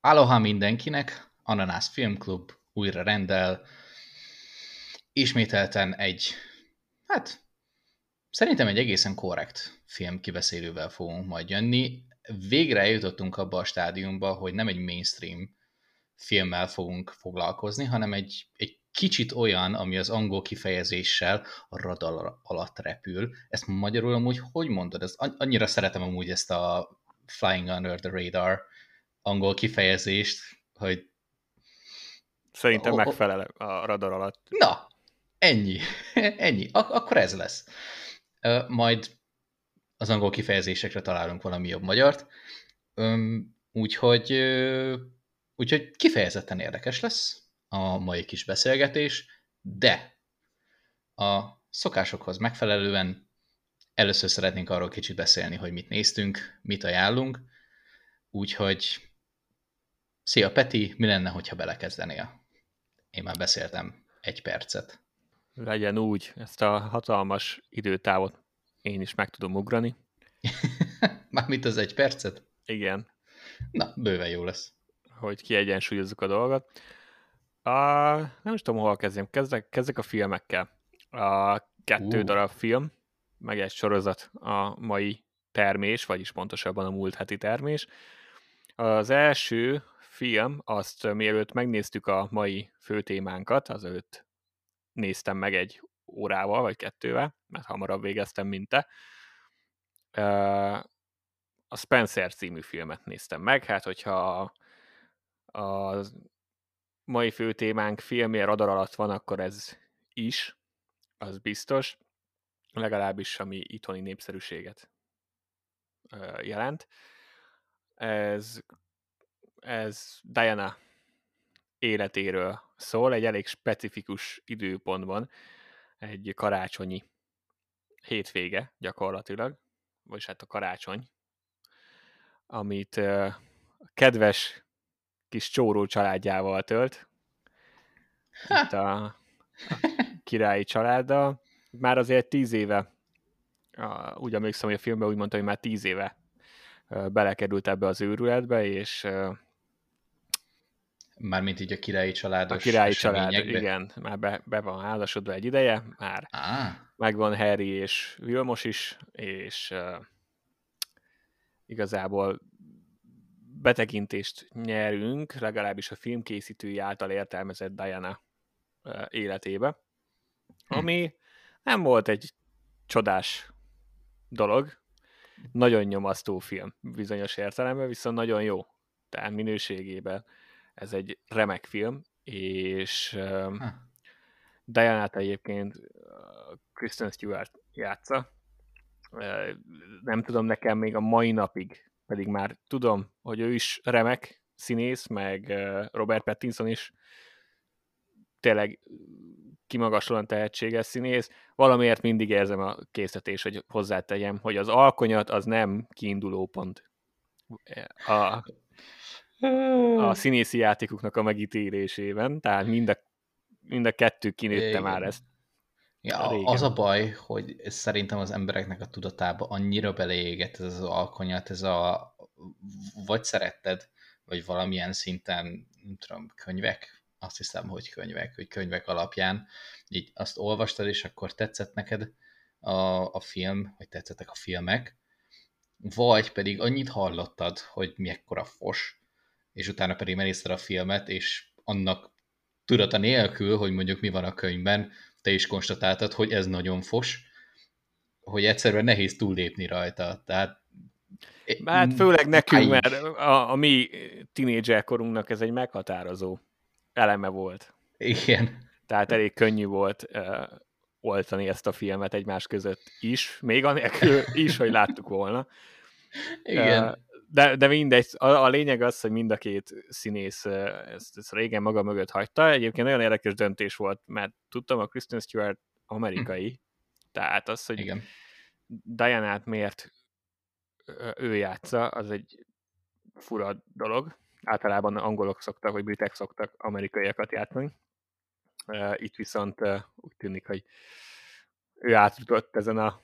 Aloha mindenkinek, Ananász Filmklub újra rendel, ismételten egy, szerintem egy egészen korrekt film kiveszélővel fogunk majd jönni. Végre eljutottunk abba a stádiumba, hogy nem egy mainstream filmmel fogunk foglalkozni, hanem egy kicsit olyan, ami az angol kifejezéssel a radar alatt repül. Ezt magyarul amúgy hogy mondod? Ezt annyira szeretem amúgy ezt a flying under the radar angol kifejezést, hogy... Szerintem megfelel a radar alatt. Na, ennyi. Akkor ez lesz. Majd az angol kifejezésekre találunk valami jobb magyart. Úgyhogy kifejezetten érdekes lesz a mai kis beszélgetés, de a szokásokhoz megfelelően először szeretnénk arról kicsit beszélni, hogy mit néztünk, mit ajánlunk, úgyhogy szia Peti, mi lenne, hogyha belekezdenél? Én már beszéltem 1 percet. Legyen úgy, ezt a hatalmas időtávot én is meg tudom ugrani. Mármint az 1 percet? Igen. Na, bőven jó lesz. Hogy kiegyensúlyozzuk a dolgot. Nem is tudom, hol kezdjem. Kezdek a filmekkel. 2 darab film, meg egy sorozat a mai termés, vagyis pontosabban a múlt heti termés. Az első film, azt mielőtt megnéztük a mai főtémánkat, azelőtt néztem meg 1 órával, vagy 2-vel, mert hamarabb végeztem, mint te. A Spencer című filmet néztem meg, hogyha a mai főtémánk filmje radar alatt van, akkor ez is, az biztos, legalábbis ami itthoni népszerűséget jelent. Ez Diana életéről szól, egy elég specifikus időpontban, egy karácsonyi hétvége gyakorlatilag, vagyis a karácsony, amit kedves kis csóró családjával tölt, itt a királyi családdal. Már azért 10 éve, úgy emlékszem, hogy a filmben úgy mondta, hogy már 10 éve belekerült ebbe az őrületbe, és... Mármint így a királyi családos eseményekbe. Igen, már be van házasodva egy ideje, már megvan Harry és Vilmos is, és igazából betekintést nyerünk, legalábbis a filmkészítői által értelmezett Diana életébe, ami nem volt egy csodás dolog, nagyon nyomasztó film bizonyos értelemben, viszont nagyon jó, tehát minőségében ez egy remek film, és Diana-t egyébként Kristen Stewart játsza, nem tudom, nekem még a mai napig, pedig már tudom, hogy ő is remek színész, meg Robert Pattinson is tényleg kimagaslóan tehetséges színész. Valamiért mindig érzem a késztetés, hogy hozzátegyem, hogy az alkonyat az nem kiinduló pont. A színészi játékuknak a megítélésében, tehát mind a 2 kinőtte már ezt. Ja, az a baj, hogy szerintem az embereknek a tudatába annyira beleégett ez az alkonyat, ez a vagy szeretted, vagy valamilyen szinten, nem tudom, könyvek? Azt hiszem, hogy könyvek alapján. Így azt olvastad, és akkor tetszett neked a film, vagy tetszettek a filmek, vagy pedig annyit hallottad, hogy mekkora fos, és utána pedig megnézted a filmet, és annak tudata nélkül, hogy mondjuk mi van a könyvben, te is konstatáltad, hogy ez nagyon fos, hogy egyszerűen nehéz túllépni rajta. Tehát... Hát főleg nekünk, mert a mi tínédzserkorunknak ez egy meghatározó eleme volt. Igen. Tehát elég könnyű volt oltani ezt a filmet egymás között is, még anélkül is, hogy láttuk volna. Igen. De mindegy, a lényeg az, hogy mind a 2 színész ezt régen maga mögött hagyta. Egyébként nagyon érdekes döntés volt, mert tudtam, a Kristen Stewart amerikai, tehát az, hogy igen. Diana-t miért ő játsza, az egy fura dolog. Általában angolok szoktak, vagy britek szoktak amerikaiakat játszani. Itt viszont úgy tűnik, hogy ő átjutott ezen a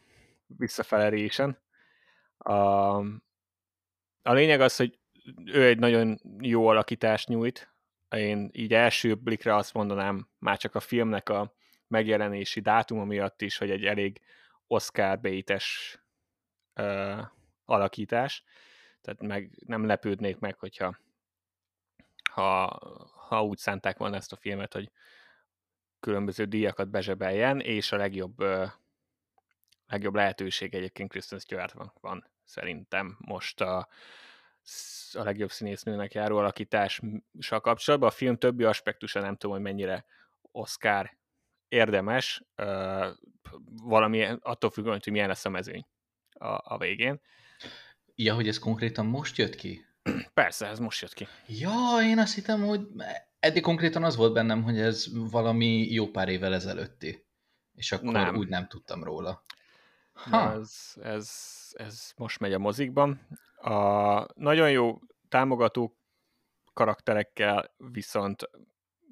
visszafelerésen. A lényeg az, hogy ő egy nagyon jó alakítást nyújt. Én így első blikre azt mondanám, már csak a filmnek a megjelenési dátuma miatt is, hogy egy elég Oscar-bétes alakítás. Tehát meg nem lepődnék meg, hogyha ha úgy szánták volna ezt a filmet, hogy különböző díjakat bezsebeljen, és a legjobb lehetőség egyébként Kristen Stewart van szerintem most a legjobb színésznőnek járó alakítással kapcsolatban. A film többi aspektusa nem tudom, hogy mennyire Oscar érdemes, valamilyen, attól függően, hogy milyen lesz a mezőny a végén. Ja, hogy ez konkrétan most jött ki? Persze, ez most jött ki. Ja, én azt hittem, hogy eddig konkrétan az volt bennem, hogy ez valami jó pár évvel ezelőtti. És akkor nem. Úgy nem tudtam róla. Ez most megy a mozikban. Nagyon jó támogató karakterekkel viszont,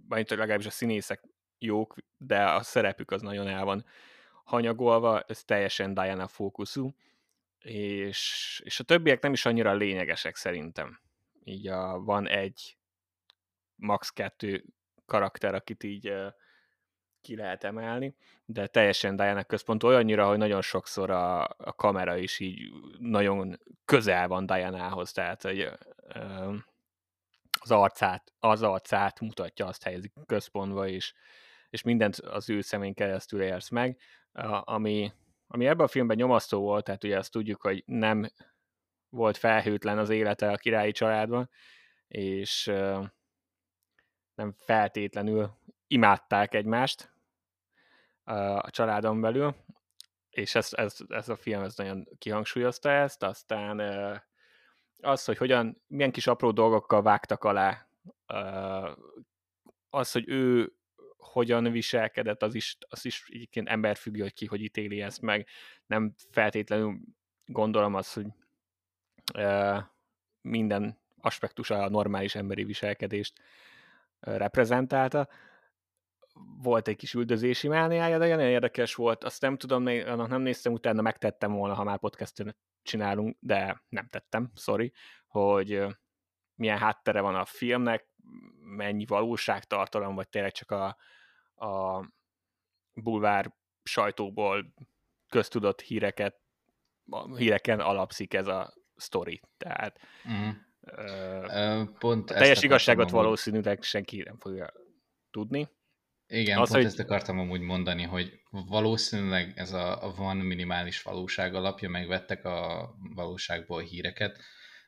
legalábbis a színészek jók, de a szerepük az nagyon el van hanyagolva, ez teljesen Diana fókuszú, és a többiek nem is annyira lényegesek szerintem. Így van egy, max. 2 karakter, akit így ki lehet emelni, de teljesen Diana központ olyannyira, hogy nagyon sokszor a kamera is így nagyon közel van Dianához, tehát hogy az arcát mutatja, azt helyezik központba, és mindent az ő szemén keresztül érsz meg, ami ebben a filmben nyomasztó volt, tehát ugye azt tudjuk, hogy nem volt felhőtlen az élete a királyi családban, és nem feltétlenül imádták egymást a családon belül, és ez a film nagyon kihangsúlyozta ezt, aztán az, hogy milyen kis apró dolgokkal vágtak alá, az, hogy ő hogyan viselkedett, az is egyébként emberfüggő, hogy ki hogy ítéli ezt meg. Nem feltétlenül gondolom azt, hogy minden aspektus a normális emberi viselkedést reprezentálta. Volt egy kis üldözési mániája, de nagyon érdekes volt. Azt nem tudom, annak nem néztem utána, megtettem volna, ha már podcastot csinálunk, de nem tettem, sorry, hogy milyen háttere van a filmnek, mennyi valóságtartalom, vagy tényleg csak a bulvár sajtóból köztudott híreken alapszik ez a sztori. Tehát pont teljes igazságot valószínűleg senki nem fogja tudni. Igen, az, pont hogy... ezt akartam amúgy mondani, hogy valószínűleg ez a van minimális valóság alapja, megvettek a valóságból híreket,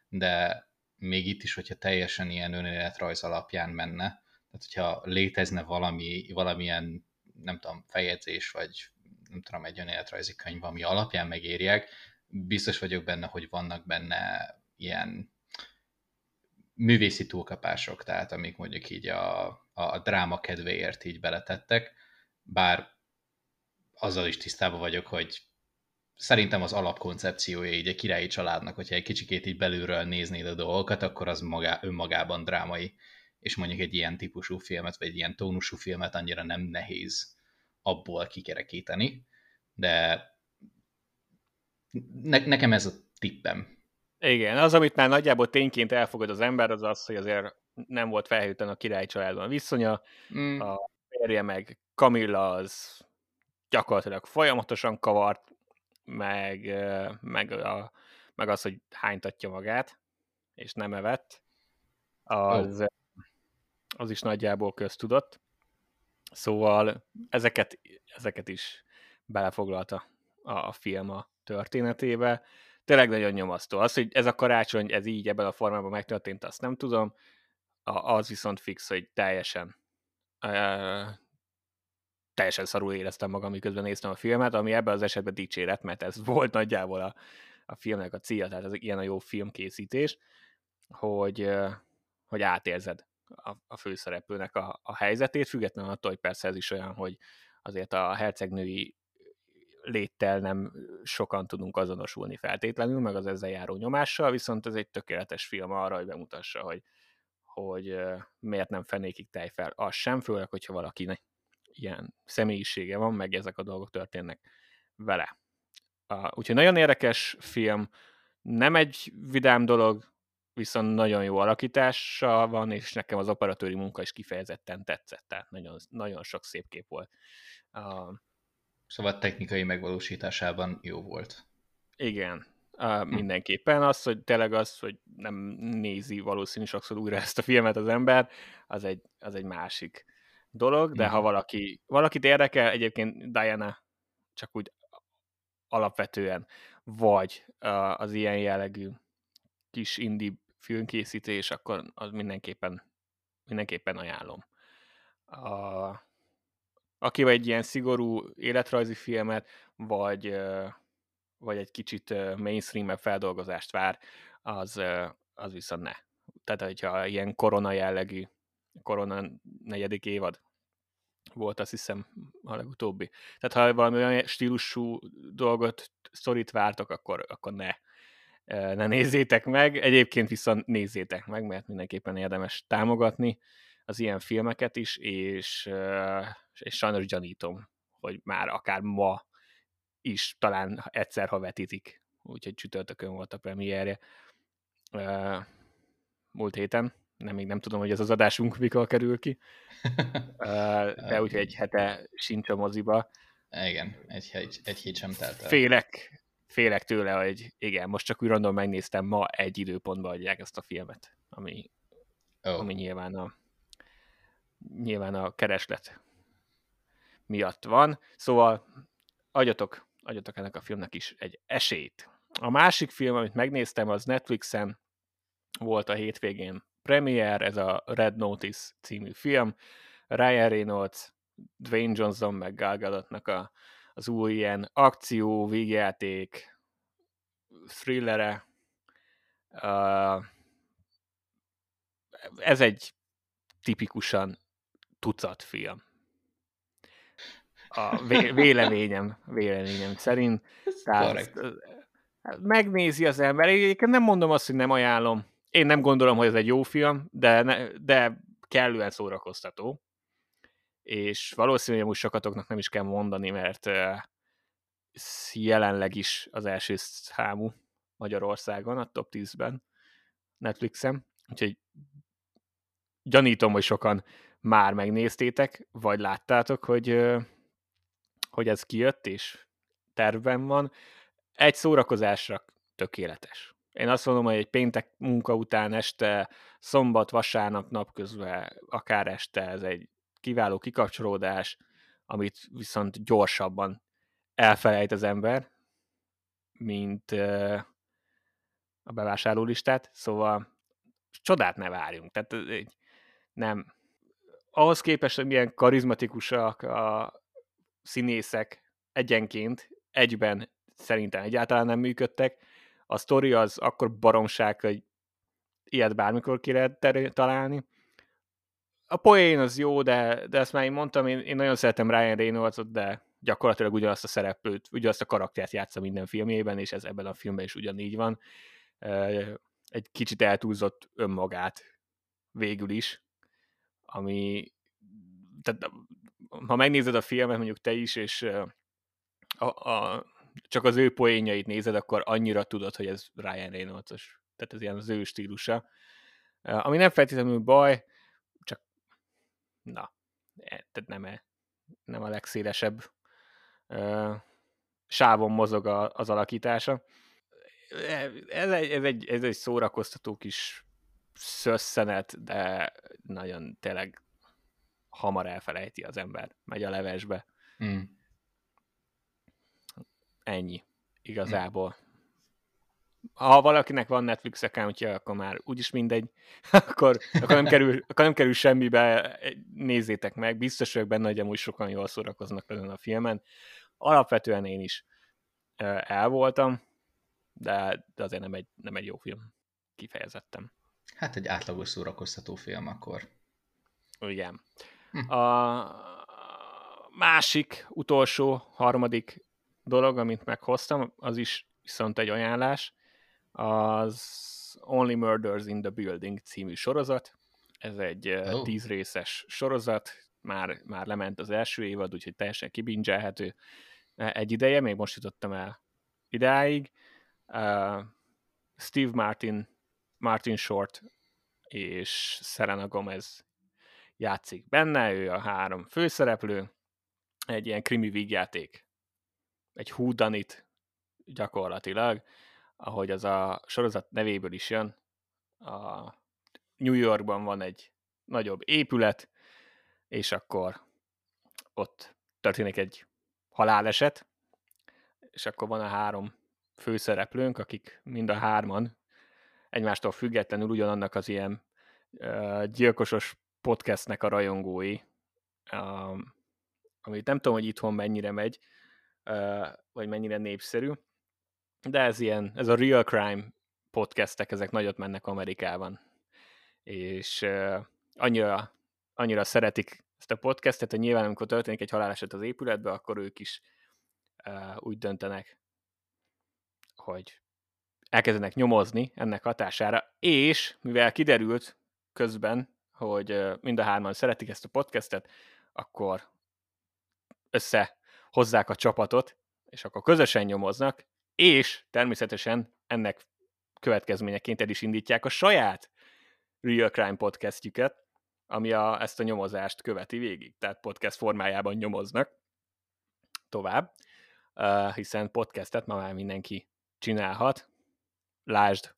de még itt is, hogyha teljesen ilyen önéletrajz alapján menne, tehát hogyha létezne valamilyen, nem tudom, feljegyzés, vagy nem tudom, egy önéletrajzi könyv, ami alapján megírják, biztos vagyok benne, hogy vannak benne ilyen művészi túlkapások, tehát amik mondjuk így a dráma kedvéért így beletettek, bár azzal is tisztában vagyok, hogy szerintem az alapkoncepciója így a királyi családnak, hogyha egy kicsikét így belülről néznéd a dolgokat, akkor az önmagában drámai, és mondjuk egy ilyen típusú filmet, vagy egy ilyen tónusú filmet annyira nem nehéz abból kikerekíteni, de nekem ez a tippem. Igen, az, amit már nagyjából tényként elfogad az ember, az az, hogy azért nem volt felhőtlen a királyi családban viszonya, a férje meg Camilla az gyakorlatilag folyamatosan kavart, meg az, hogy hánytatja magát, és nem evett, az is nagyjából köztudott. Szóval ezeket is belefoglalta a film a történetébe. Tényleg nagyon nyomasztó. Az, hogy ez a karácsony, ez így ebben a formában megtörtént, azt nem tudom. Az viszont fix, hogy teljesen szarul éreztem magam, miközben néztem a filmet, ami ebben az esetben dicséret, mert ez volt nagyjából a filmnek a célja, tehát ez ilyen a jó filmkészítés, hogy átérzed a főszereplőnek a helyzetét, függetlenül attól, hogy persze ez is olyan, hogy azért a hercegnői léttel nem sokan tudunk azonosulni feltétlenül, meg az ezzel járó nyomással, viszont ez egy tökéletes film arra, hogy bemutassa, hogy miért nem fenékig tej fel, az sem, főleg, hogyha valaki ilyen személyisége van, meg ezek a dolgok történnek vele. Úgyhogy nagyon érdekes film, nem egy vidám dolog, viszont nagyon jó alakítással van, és nekem az operatőri munka is kifejezetten tetszett, tehát nagyon, nagyon sok szép kép volt. Szóval technikai megvalósításában jó volt. Igen, mindenképpen. Az, hogy tényleg az, hogy nem nézi valószínű sokszor újra ezt a filmet az ember, az egy másik dolog, de ha valakit érdekel, egyébként Diana csak úgy alapvetően, vagy az ilyen jellegű kis indie filmkészítés, akkor az mindenképpen ajánlom. Akivel egy ilyen szigorú életrajzi filmet, vagy egy kicsit mainstream-ebb feldolgozást vár, az viszont ne. Tehát, hogyha ilyen korona jellegű, korona negyedik évad volt, azt hiszem, a legutóbbi. Tehát, ha valami olyan stílusú sztorit vártok, akkor ne nézzétek meg. Egyébként viszont nézzétek meg, mert mindenképpen érdemes támogatni az ilyen filmeket is, és sajnos gyanítom, hogy már akár ma is talán egyszer, ha vetítik. Úgyhogy csütörtökön volt a premierje múlt héten. Még nem tudom, hogy ez az adásunk mikor kerül ki. De úgyhogy egy hete sincs a moziba. Igen, egy hét sem telt el. Félek tőle, hogy igen, most csak úgy random megnéztem, ma egy időpontban adják ezt a filmet, ami nyilván a kereslet miatt van. Szóval adjatok ennek a filmnek is egy esélyt. A másik film, amit megnéztem, az Netflixen volt a hétvégén premier, ez a Red Notice című film. Ryan Reynolds, Dwayne Johnson meg Gal Gadotnak az új ilyen akció, vígjáték, thrillere. Ez egy tipikusan tucat film. A véleményem szerint. Tehát megnézi az ember. Én nem mondom azt, hogy nem ajánlom. Én nem gondolom, hogy ez egy jó film, de kellően szórakoztató. És valószínűleg most sokatoknak nem is kell mondani, mert jelenleg is az első számú Magyarországon, a top 10-ben Netflixen. Úgyhogy gyanítom, hogy sokan már megnéztétek, vagy láttátok, hogy ez kijött, és tervben van. Egy szórakozásra tökéletes. Én azt mondom, hogy egy péntek munka után este, szombat, vasárnap, napközben, akár este, ez egy kiváló kikapcsolódás, amit viszont gyorsabban elfelejt az ember, mint a bevásárlólistát, szóval csodát ne várjunk. Tehát nem. Ahhoz képest, hogy milyen karizmatikusak a színészek egyenként, egyben szerintem egyáltalán nem működtek. A sztori az akkor baromság, hogy ilyet bármikor ki lehet találni. A poén az jó, de ezt már én mondtam, én nagyon szeretem Ryan Reynoldsot, de gyakorlatilag ugyanazt a szereplőt, ugyanazt a karaktert játsza minden filmjében, és ez ebben a filmben is ugyanígy van. Egy kicsit eltúlzott önmagát végül is, ami, tehát ha megnézed a filmet, mondjuk te is, és csak az ő poénjait nézed, akkor annyira tudod, hogy ez Ryan Reynolds-os. Tehát ez ilyen az ő stílusa. Ami nem feltétlenül baj, csak tehát nem a legszélesebb sávon mozog az alakítása. Ez egy szórakoztató kis szösszenet, de nagyon tényleg hamar elfelejti az ember. Megy a levesbe. Mm. Ennyi. Igazából. Ha valakinek van Netflix accountja, akkor már úgyis mindegy. akkor nem kerül semmibe. Nézzétek meg. Biztos vagyok benne, hogy amúgy sokan jól szórakoznak ezen a filmen. Alapvetően én is elvoltam, de azért nem egy jó film. Kifejezettem. Hát egy átlagos szórakoztató film akkor. Igen. A másik, utolsó, harmadik dolog, amit meghoztam, az is viszont egy ajánlás, az Only Murders in the Building című sorozat. Ez egy 10 részes sorozat, már lement az első évad, úgyhogy teljesen kibindzselhető egy ideje, még most jutottam el idáig. Steve Martin, Martin Short és Selena Gomez játszik benne, ő a három főszereplő, egy ilyen krimi vígjáték, egy who done it gyakorlatilag, ahogy az a sorozat nevéből is jön. A New Yorkban van egy nagyobb épület, és akkor ott történik egy haláleset, és akkor van a három főszereplőnk, akik mind a hárman egymástól függetlenül ugyanannak az ilyen gyilkosos podcastnek a rajongói, amit nem tudom, hogy itthon mennyire megy, vagy mennyire népszerű, de ez ilyen, ez a real crime podcastek, ezek nagyot mennek Amerikában. És annyira szeretik ezt a podcastet, hogy nyilván amikor történik egy haláleset az épületbe, akkor ők is úgy döntenek, hogy elkezdenek nyomozni ennek hatására, és mivel kiderült közben, hogy mind a hárman szeretik ezt a podcastet, akkor összehozzák a csapatot, és akkor közösen nyomoznak, és természetesen ennek következményeként el is indítják a saját Real Crime podcastjüket, ami ezt a nyomozást követi végig, tehát podcast formájában nyomoznak tovább, hiszen podcastet ma már mindenki csinálhat, lásd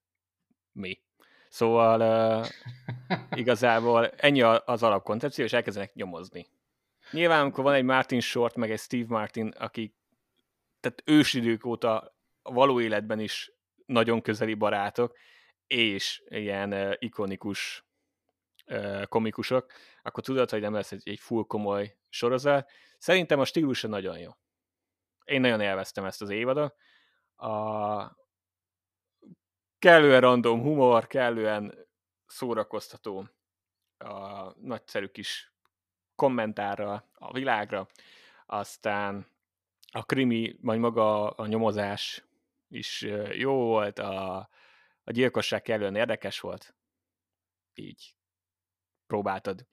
mi. Szóval igazából ennyi az alapkoncepció, és elkezdenek nyomozni. Nyilván, amikor van egy Martin Short, meg egy Steve Martin, aki tehát ősidők óta való életben is nagyon közeli barátok, és ilyen ikonikus komikusok, akkor tudod, hogy nem lesz egy full komoly sorozat. Szerintem a stílusa nagyon jó. Én nagyon élveztem ezt az évadot. Kellően random humor, kellően szórakoztató, a nagyszerű kis kommentárra a világra, aztán a krimi, vagy maga a nyomozás is jó volt, a gyilkosság kellően érdekes volt, így próbáltad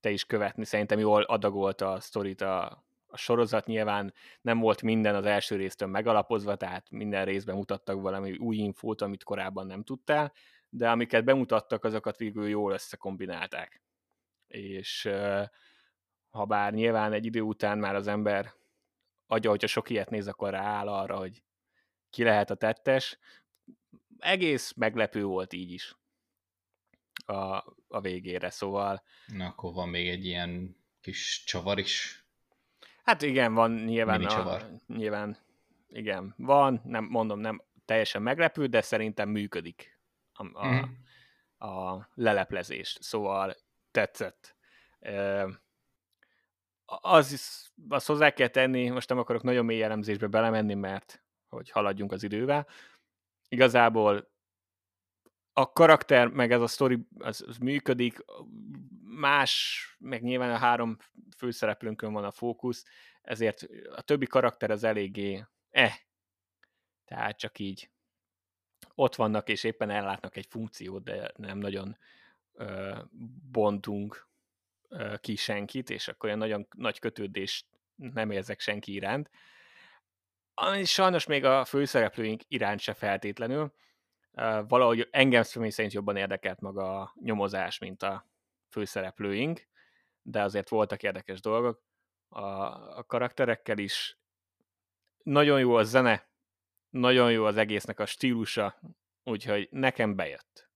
te is követni, szerintem jól adagolta a sztorit a sorozat, nyilván nem volt minden az első résztől megalapozva, tehát minden részben mutattak valami új infót, amit korábban nem tudtál, de amiket bemutattak, azokat végül jól összekombinálták. És ha bár nyilván egy idő után már az ember agya, hogyha sok ilyet néz, akkor rááll arra, hogy ki lehet a tettes, egész meglepő volt így is a végére, szóval... Na, akkor van még egy ilyen kis csavar is. Hát igen, van nyilván van, nem mondom, nem teljesen meglepő, de szerintem működik a leleplezés, szóval tetszett. Azt hozzá kell tenni, most nem akarok nagyon mély elemzésbe belemenni, mert hogy haladjunk az idővel. Igazából a karakter, meg ez a sztori, az működik, más, meg nyilván a három főszereplőnkön van a fókusz, ezért a többi karakter az eléggé tehát csak így ott vannak, és éppen ellátnak egy funkciót, de nem nagyon bontunk ki senkit, és akkor olyan nagyon nagy kötődést nem érzek senki iránt. Ami sajnos még a főszereplőink iránt se feltétlenül, valahogy engem személy szerint jobban érdekelt maga a nyomozás, mint a főszereplőink, de azért voltak érdekes dolgok a karakterekkel is. Nagyon jó a zene, nagyon jó az egésznek a stílusa, úgyhogy nekem bejött.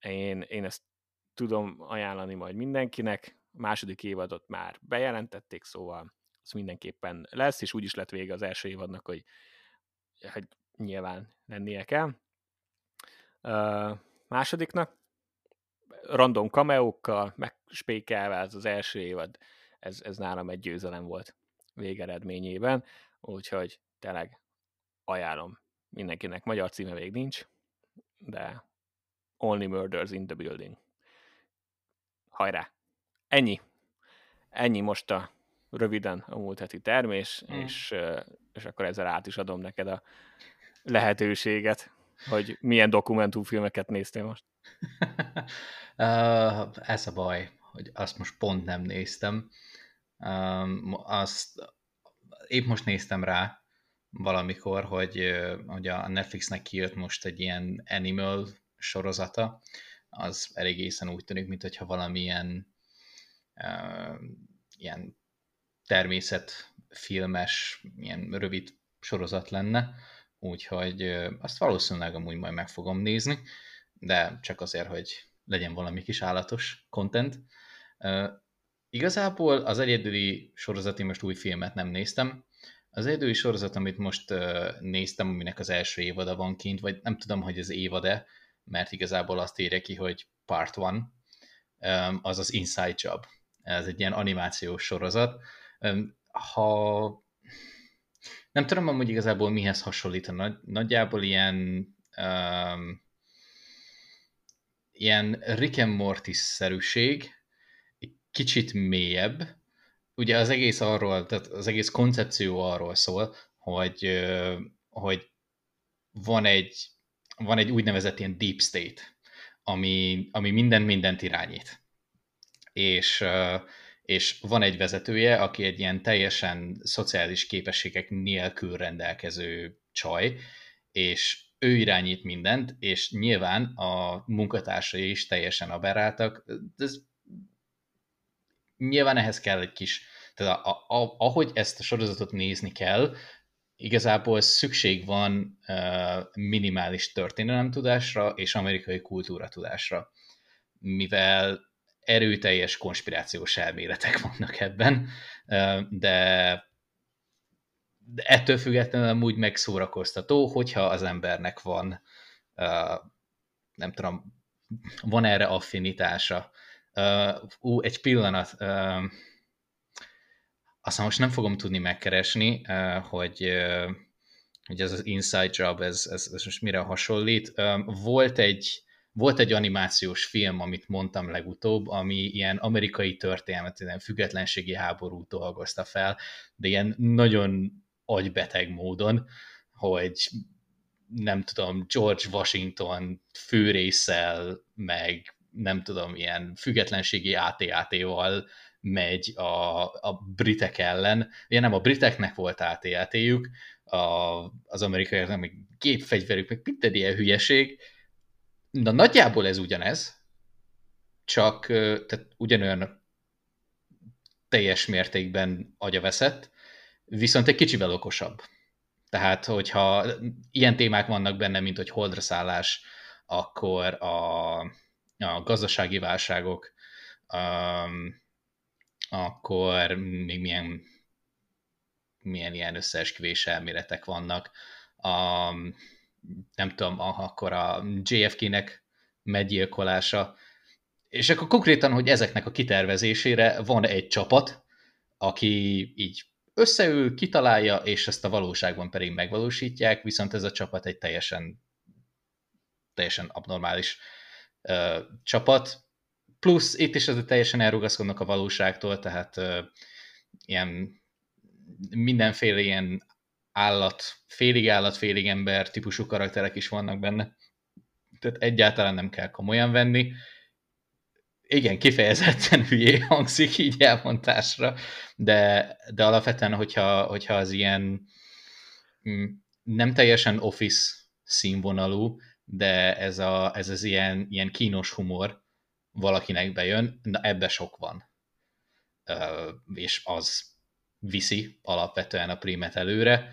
Én ezt tudom ajánlani majd mindenkinek. A második évadot már bejelentették, szóval ez mindenképpen lesz, és úgy is lett vége az első évadnak, hogy nyilván lennie kell. Másodiknak random cameókkal megspékelve az első évad, ez nálam egy győzelem volt végeredményében, úgyhogy tényleg ajánlom mindenkinek. Magyar címe még nincs, de Only Murders in the Building. Hajrá! Ennyi most a röviden a múlt heti termés, és akkor ezzel át is adom neked a lehetőséget, hogy milyen dokumentumfilmeket néztél most. Ez a baj, hogy azt most pont nem néztem. Azt épp most néztem rá valamikor, hogy a Netflixnek kijött most egy ilyen Animal sorozata, az elég észen úgy tűnik, mintha valamilyen ilyen természetfilmes, ilyen rövid sorozat lenne, úgyhogy azt valószínűleg amúgy majd meg fogom nézni, de csak azért, hogy legyen valami kis állatos content. Igazából az egyedüli sorozat, én most új filmet nem néztem, az egyedüli sorozat, amit most néztem, aminek az első évada van kint, vagy nem tudom, hogy az évade, mert igazából azt írja ki, hogy Part 1, az az Inside Job. Ez egy ilyen animációs sorozat. Ha nem tudom amúgy igazából mihez hasonlítani, nagyjából ilyen Rick and Morty-szerűség, kicsit mélyebb. Ugye az egész arról, tehát az egész koncepció arról szól, hogy van egy úgynevezett ilyen deep state, ami mindent irányít. És van egy vezetője, aki egy ilyen teljesen szociális képességek nélkül rendelkező csaj, és ő irányít mindent, és nyilván a munkatársai is teljesen aberáltak. Ez nyilván ehhez kell egy kis... Tehát ahogy ezt a sorozatot nézni kell, igazából szükség van minimális történelemtudásra és amerikai kultúratudásra, mivel erőteljes konspirációs elméletek vannak ebben, de ettől függetlenül amúgy megszórakoztató, hogyha az embernek van, nem tudom, van erre affinitása. Egy pillanat, aztán most nem fogom tudni megkeresni, hogy ez az Inside Job, ez most mire hasonlít. Volt egy animációs film, amit mondtam legutóbb, ami ilyen amerikai történelmet, ilyen függetlenségi háborút dolgozta fel, de ilyen nagyon agybeteg módon, hogy nem tudom, George Washington főrésszel, meg nem tudom, ilyen függetlenségi AT-AT-val megy a britek ellen. Ugye nem a briteknek volt AT-AT-jük, az amerikaiaknak meg gépfegyverük, meg minden ilyen hülyeség. Na, nagyjából ez ugyanez, csak tehát ugyanolyan teljes mértékben agyaveszett, viszont egy kicsivel okosabb. Tehát, hogyha ilyen témák vannak benne, mint hogy holdraszállás, akkor a gazdasági válságok, akkor még milyen ilyen összeesküvés elméletek vannak, nem tudom, akkor a JFK-nek meggyilkolása, és akkor konkrétan, hogy ezeknek a kitervezésére van egy csapat, aki így összeül, kitalálja, és ezt a valóságban pedig megvalósítják, viszont ez a csapat egy teljesen abnormális csapat, plusz itt is azért teljesen elrugaszkodnak a valóságtól, tehát ilyen mindenféle ilyen félig állat, félig ember típusú karakterek is vannak benne. Tehát egyáltalán nem kell komolyan venni. Igen, kifejezetten hülyé hangzik így elmondásra, de alapvetően, hogyha az ilyen nem teljesen Office színvonalú, de ez az ilyen kínos humor valakinek bejön, na ebbe sok van. És az viszi alapvetően a prímet előre,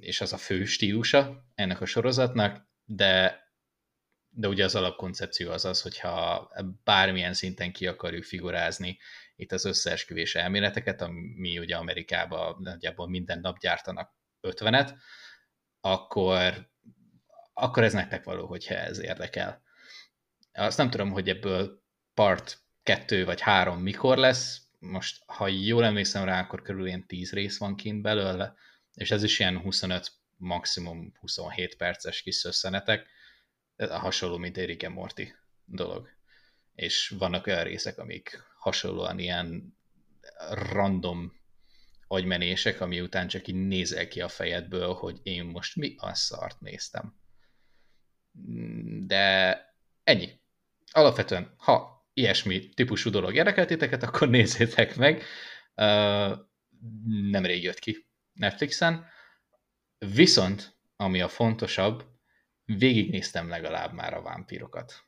és az a fő stílusa ennek a sorozatnak, de ugye az alapkoncepció az az, hogyha bármilyen szinten ki akarjuk figurázni itt az összeesküvés elméleteket, ami ugye Amerikában nagyjából minden nap gyártanak 50-et, akkor ez nektek való, hogyha ez érdekel. Azt nem tudom, hogy ebből part 2 vagy 3 mikor lesz. Most, ha jól emlékszem rá, akkor körülbelül ilyen 10 rész van kint belőle, és ez is ilyen 25, maximum 27 perces kis szösszenetek, hasonló, mint egy Rick and Morty dolog. És vannak olyan részek, amik hasonlóan ilyen random agymenések, ami után csak így nézel ki a fejedből, hogy én most mi a szart néztem. De ennyi. Alapvetően, ha ilyesmi típusú dolog érdekel titeket, akkor nézzétek meg. Nemrég jött ki Netflixen. Viszont, ami a fontosabb, végignéztem legalább már a vámpírokat.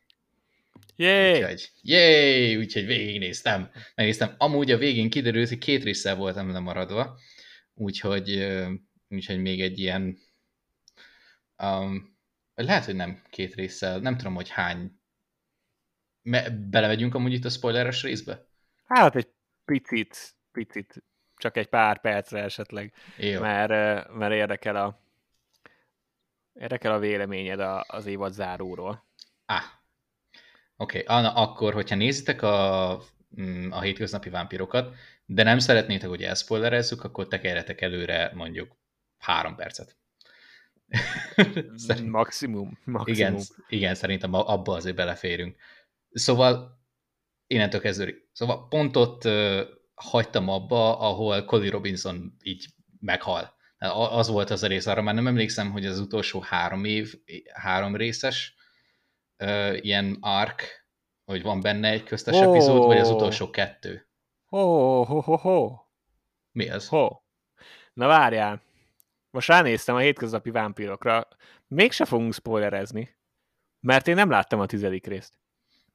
Úgyhogy végignéztem. Megnéztem. Amúgy a végén kiderült, hogy 2 résszel voltam lemaradva, úgyhogy még egy ilyen lehet, hogy nem 2 résszel, nem tudom, hogy hány. Belevegyünk amúgy itt a spoileres részbe? Hát egy picit, csak egy pár percre esetleg, mert érdekel a véleményed az évad záróról. Oké. Akkor, hogyha nézitek a hétköznapi vámpírokat, de nem szeretnétek, hogy elspoilerezzük, akkor tekerjetek előre mondjuk 3 percet. Maximum. Igen, szerintem abba azért beleférünk. Szóval, innentől kezdődik. Szóval pont ott hagytam abba, ahol Colin Robinson így meghal. Az volt az a rész, arra már nem emlékszem, hogy az utolsó 3 részes ilyen arc, hogy van benne egy köztes epizód, vagy az utolsó 2. Mi ez? Na várjál, most ránéztem a hétköznapi vámpírokra, mégse fogunk spoilerezni, mert én nem láttam a 10. részt.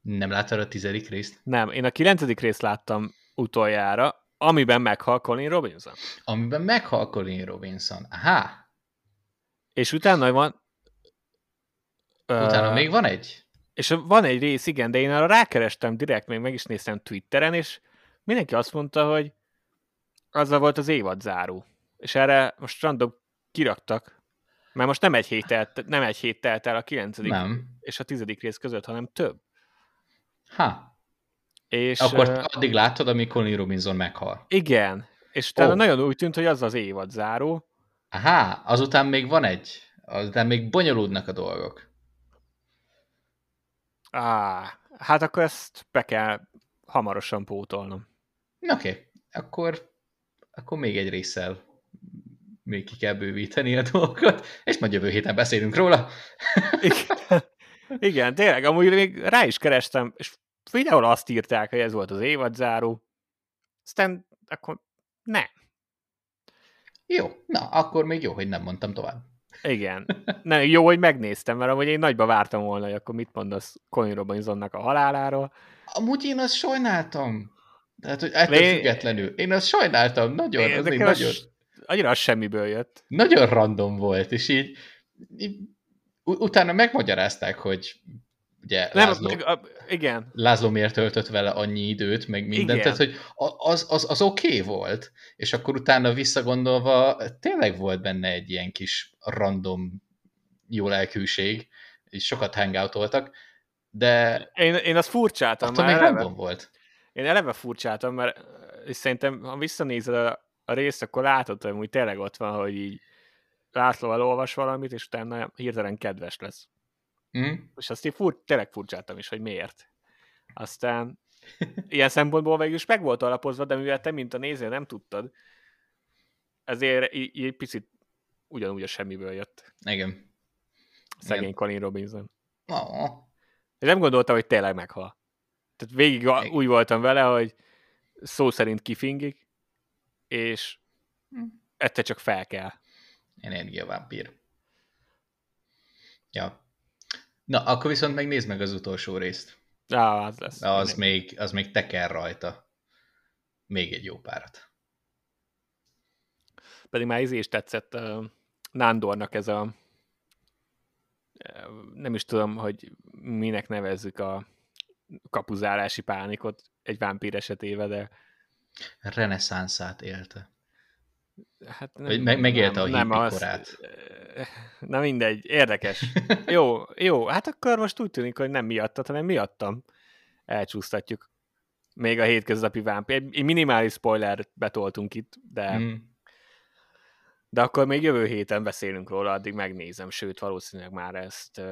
Nem láttad a 10. részt? Nem, én a 9. részt láttam utoljára, amiben meghal Colin Robinson. Aha. És utána van... Utána még van egy? És van egy rész, igen, de én arra rákerestem direkt, még meg is néztem Twitteren, és mindenki azt mondta, hogy azzal volt az évad záró. És erre most random kiraktak, mert most nem egy hét telt el a 9. és a 10. rész között, hanem több. És akkor addig láttad, amikor Colin Robinson meghal. Igen, és utána nagyon úgy tűnt, hogy az az évad záró. Azután még van egy, azután még bonyolódnak a dolgok. Hát akkor ezt be kell hamarosan pótolnom. Oké. Akkor még egy résszel még ki kell bővíteni a dolgokat, és majd jövő héten beszélünk róla. Igen, tényleg, amúgy még rá is kerestem, és videóval azt írták, hogy ez volt az évadzáró. Aztán akkor nem. Jó, na, akkor még jó, hogy nem mondtam tovább. Igen. Nem, jó, hogy megnéztem, mert amúgy én nagyba vártam volna, hogy akkor mit mondasz Colin Robinsonnak a haláláról. Amúgy én azt sajnáltam. Tehát, hogy ettől függetlenül. Én azt sajnáltam, nagyon. Annyira az semmiből jött. Nagyon random volt, és így utána megmagyarázták, hogy ugye László miért öltött vele annyi időt, meg mindent, tehát hogy az oké volt, és akkor utána visszagondolva tényleg volt benne egy ilyen kis random jó lelkűség, és sokat hangoutoltak, de én azt furcsáltam, mert még random volt. Én eleve furcsáltam, mert szerintem, ha visszanézed a részt, akkor látod, hogy úgy tényleg ott van, hogy így László elolvas valamit, és utána hirtelen kedves lesz. És azt így tényleg furcsáltam is, hogy miért. Aztán ilyen szempontból végül is meg volt alapozva, de mivel te, mint a néző, nem tudtad, ezért egy picit ugyanúgy a semmiből jött. Igen. Szegény Colin Robinson. És nem gondoltam, hogy tényleg meghal. Tehát végig úgy voltam vele, hogy szó szerint kifingik, és ettől csak fel kell. Energiavámpír. Ja. Na, akkor viszont meg nézd meg az utolsó részt. Az lesz. Az még teker rajta. Még egy jó párat. Pedig már is tetszett Nándornak ez a... nem is tudom, hogy minek nevezzük a kapuzárási pánikot egy vámpír esetében, de... reneszánszát élte. Hát megélte a hippi korát. Na mindegy, érdekes. Jó, hát akkor most úgy tűnik, hogy nem miattad, hanem miattam elcsúsztatjuk. Még a hétköznapi vámpír. Egy minimális spoilert betoltunk itt, de akkor még jövő héten beszélünk róla, addig megnézem, sőt, valószínűleg már ezt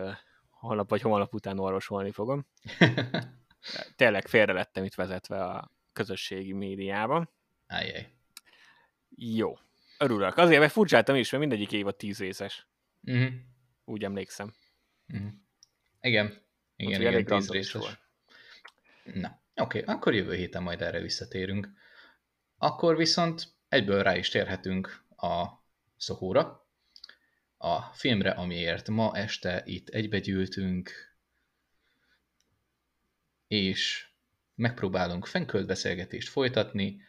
holnap vagy holnap után orvosolni fogom. Tényleg félre lettem itt vezetve a közösségi médiában. Ajjaj. Jó. Örülök. Azért, mert furcsáltam is, mert mindegyik évad 10 részes. Úgy emlékszem. Igen. Elég 10 részes. Na, oké, akkor jövő héten majd erre visszatérünk. Akkor viszont egyből rá is térhetünk a Sohóra, a filmre, amiért ma este itt egybegyűltünk, és megpróbálunk fenköldbeszélgetést folytatni.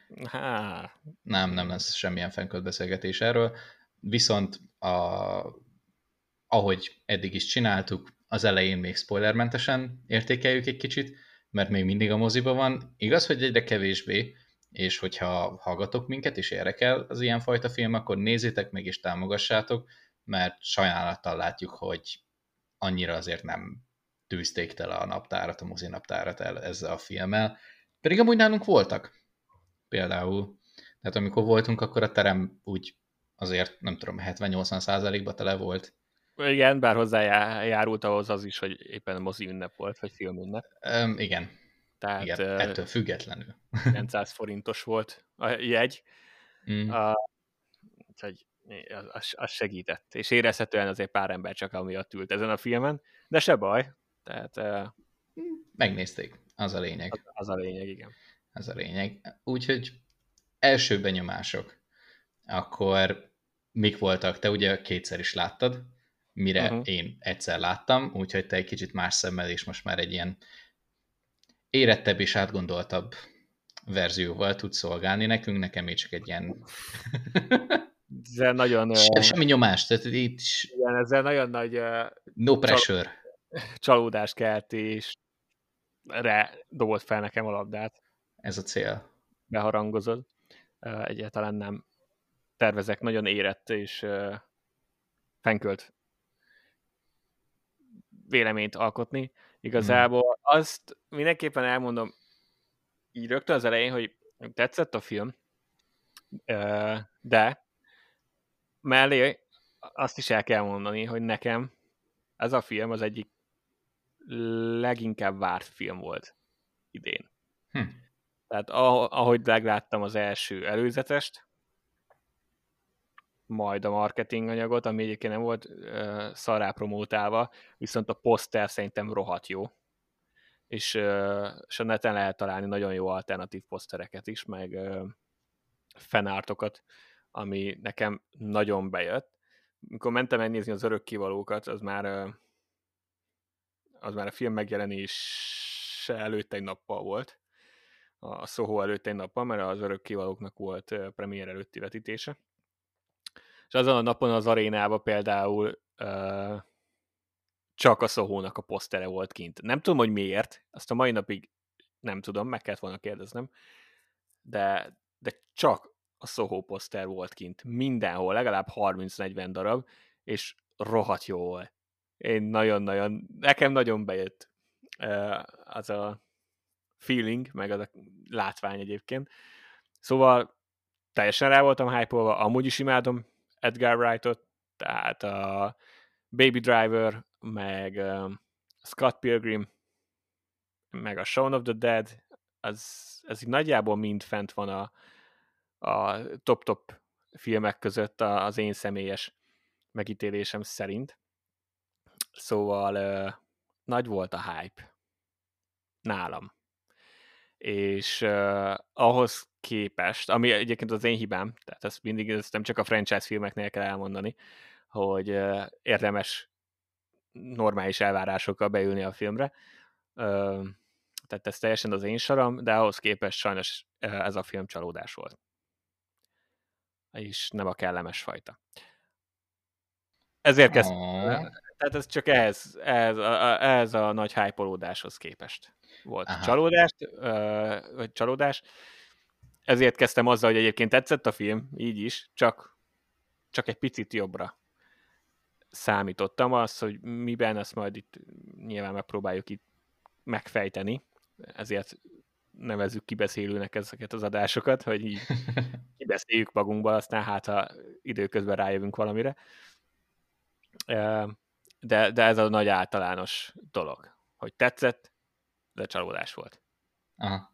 Nem lesz semmilyen fenköldbeszélgetés erről, viszont ahogy eddig is csináltuk, az elején még spoilermentesen értékeljük egy kicsit, mert még mindig a moziban van. Igaz, hogy egyre kevésbé, és hogyha hallgatok minket, és érdekel az ilyenfajta film, akkor nézzétek meg és támogassátok, mert sajnálattal látjuk, hogy annyira azért nem tűzték tele a naptárat, a mozi naptárat ezzel a filmmel. Pedig amúgy nálunk voltak. Például, tehát amikor voltunk, akkor a terem úgy azért, nem tudom, 70-80%-ba tele volt. Igen, bár hozzájárult ahhoz az is, hogy éppen mozi ünnep volt, vagy film ünnep. Igen. Tehát, igen, ettől függetlenül. 900 forintos volt a jegy. Az segített. És érezhetően azért pár ember csak amiatt ült ezen a filmen, de se baj. Tehát, megnézték, az a lényeg. Az a lényeg, igen. Az a lényeg. Úgyhogy első benyomások. Akkor mik voltak? Te ugye kétszer is láttad, mire én egyszer láttam, úgyhogy te egy kicsit más szemmel és most már egy ilyen érettebb és átgondoltabb verzióval tudsz szolgálni nekünk, nekem még csak egy ilyen... Ezzel nagyon... Semmi nyomást, tehát itt is... Igen, ezzel nagyon nagy... No pressure. Csalódást kelt, és dobolt fel nekem a labdát. Ez a cél. Beharangozod. Egyáltalán nem tervezek, nagyon érett és fenkölt véleményt alkotni. Igazából azt mindenképpen elmondom így rögtön az elején, hogy tetszett a film, de mellé azt is el kell mondani, hogy nekem ez a film az egyik leginkább várt film volt idén. Tehát ahogy megláttam az első előzetest, majd a marketing anyagot, ami egyébként nem volt szarrá promótálva, viszont a poszter szerintem rohadt jó. És a neten lehet találni nagyon jó alternatív posztereket is, meg fanartokat, ami nekem nagyon bejött. Mikor mentem megnézni az örökkivalókat, az már a film megjelenése előtt egy nappal volt. A Soho előtt egy nappal, mert az örökkivalóknak volt premier előtti vetítése. És azon a napon az arénában például csak a Sohónak a posztere volt kint. Nem tudom, hogy miért, azt a mai napig nem tudom, meg kellett volna kérdeznem, de csak a Soho poszter volt kint. Mindenhol, legalább 30-40 darab, és rohadt jó volt. Én nagyon-nagyon, nekem nagyon bejött az a feeling, meg az a látvány egyébként. Szóval teljesen rá voltam hype-olva, amúgy is imádom Edgar Wrightot, tehát a Baby Driver, meg Scott Pilgrim, meg a Shaun of the Dead, ez így nagyjából mind fent van a top-top filmek között az én személyes megítélésem szerint. Szóval nagy volt a hype nálam. És ahhoz képest, ami egyébként az én hibám, tehát ezt mindig ezt nem csak a franchise filmeknél kell elmondani, hogy érdemes normális elvárásokkal beülni a filmre. Tehát ez teljesen az én saram, de ahhoz képest sajnos ez a film csalódás volt. És nem a kellemes fajta. Ezért tehát ez csak ehhez a nagy hype-olódáshoz képest volt csalódás. Ezért kezdtem azzal, hogy egyébként tetszett a film, így is, csak egy picit jobbra számítottam. Azt, hogy miben, azt majd itt nyilván megpróbáljuk itt megfejteni. Ezért nevezzük kibeszélőnek ezeket az adásokat, hogy így kibeszéljük magunkba, aztán hát ha időközben rájövünk valamire. De ez a nagy általános dolog, hogy tetszett, de csalódás volt. Aha.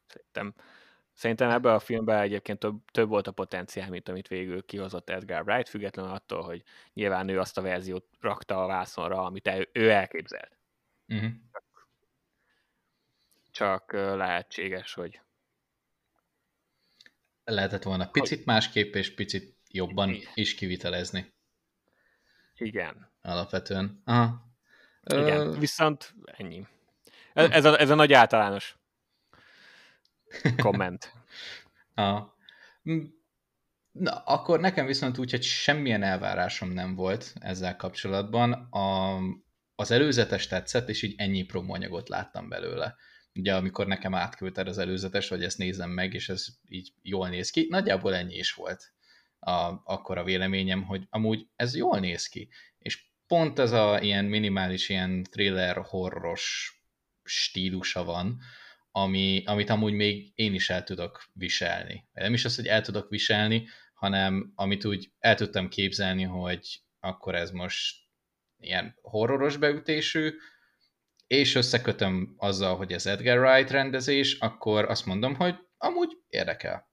Szerintem ebben a filmben egyébként több volt a potenciál, mint amit végül kihozott Edgar Wright, függetlenül attól, hogy nyilván ő azt a verziót rakta a vászonra, amit ő elképzelt. csak lehetséges, hogy... Lehetett volna picit másképp, és picit jobban is kivitelezni. Igen. Alapvetően. Aha. Igen, viszont ennyi. Ez a nagy általános komment. Aha. Na, akkor nekem viszont úgy, hogy semmilyen elvárásom nem volt ezzel kapcsolatban. Az előzetes tetszett, és így ennyi promóanyagot láttam belőle. Ugye, amikor nekem átküldted az előzetes, hogy ezt nézem meg, és ez így jól néz ki, nagyjából ennyi is volt akkor a véleményem, hogy amúgy ez jól néz ki. És pont ez a ilyen minimális, ilyen thriller-horroros stílusa van, amit amúgy még én is el tudok viselni. Nem is az, hogy el tudok viselni, hanem amit úgy el tudtam képzelni, hogy akkor ez most ilyen horroros beütésű, és összekötöm azzal, hogy ez Edgar Wright rendezés, akkor azt mondom, hogy amúgy érdekel.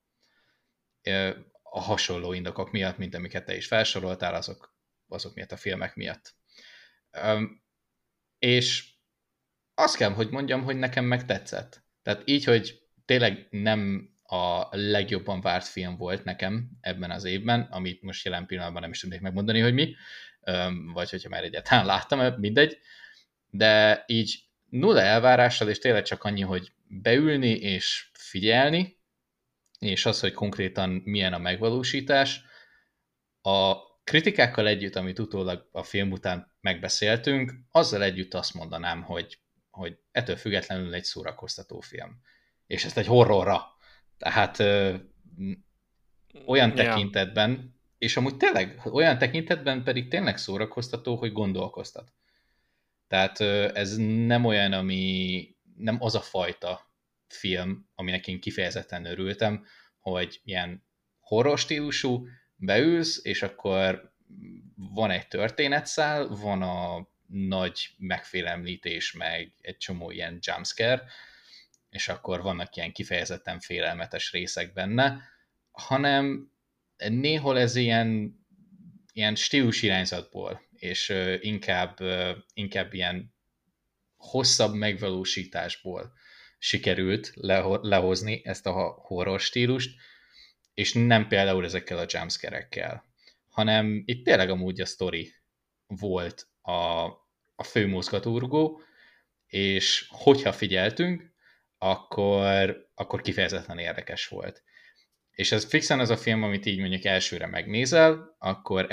A hasonló indokok miatt, mint amiket te is felsoroltál, azok miatt, a filmek miatt. És azt kell, hogy mondjam, hogy nekem megtetszett. Tehát így, hogy tényleg nem a legjobban várt film volt nekem ebben az évben, amit most jelen pillanatban nem is tudnék megmondani, hogy mi, vagy hogyha már egyáltalán láttam, mindegy, de így nulla elvárással, és tényleg csak annyi, hogy beülni és figyelni, és az, hogy konkrétan milyen a megvalósítás. A kritikákkal együtt, amit utólag a film után megbeszéltünk, azzal együtt azt mondanám, hogy ettől függetlenül egy szórakoztató film. És ezt egy horrorra. Tehát olyan tekintetben, és amúgy tényleg olyan tekintetben pedig tényleg szórakoztató, hogy gondolkoztat. Tehát ez nem olyan, ami nem az a fajta film, aminek én kifejezetten örültem, hogy ilyen horror stílusú, beülsz, és akkor van egy történetszál, van a nagy megfélemlítés, meg egy csomó ilyen jumpscare, és akkor vannak ilyen kifejezetten félelmetes részek benne, hanem néhol ez ilyen stílus irányzatból, és inkább ilyen hosszabb megvalósításból sikerült lehozni ezt a horror stílust, és nem például ezekkel a jumpscare-ekkel, hanem itt tényleg amúgy a sztori volt a fő mozgatórugó, és hogyha figyeltünk, akkor kifejezetten érdekes volt. És ez fixen az a film, amit így mondjuk elsőre megnézel, akkor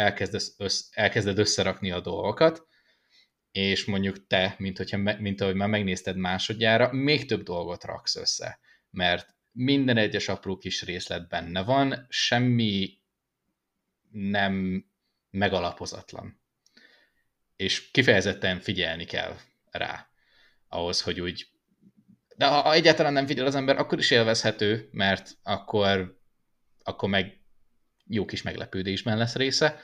elkezded összerakni a dolgokat, és mondjuk te, mint ahogy már megnézted másodjára, még több dolgot raksz össze, mert minden egyes apró kis részlet benne van, semmi nem megalapozatlan. És kifejezetten figyelni kell rá ahhoz, hogy úgy... De ha egyáltalán nem figyel az ember, akkor is élvezhető, mert akkor meg jó kis meglepődésben lesz része,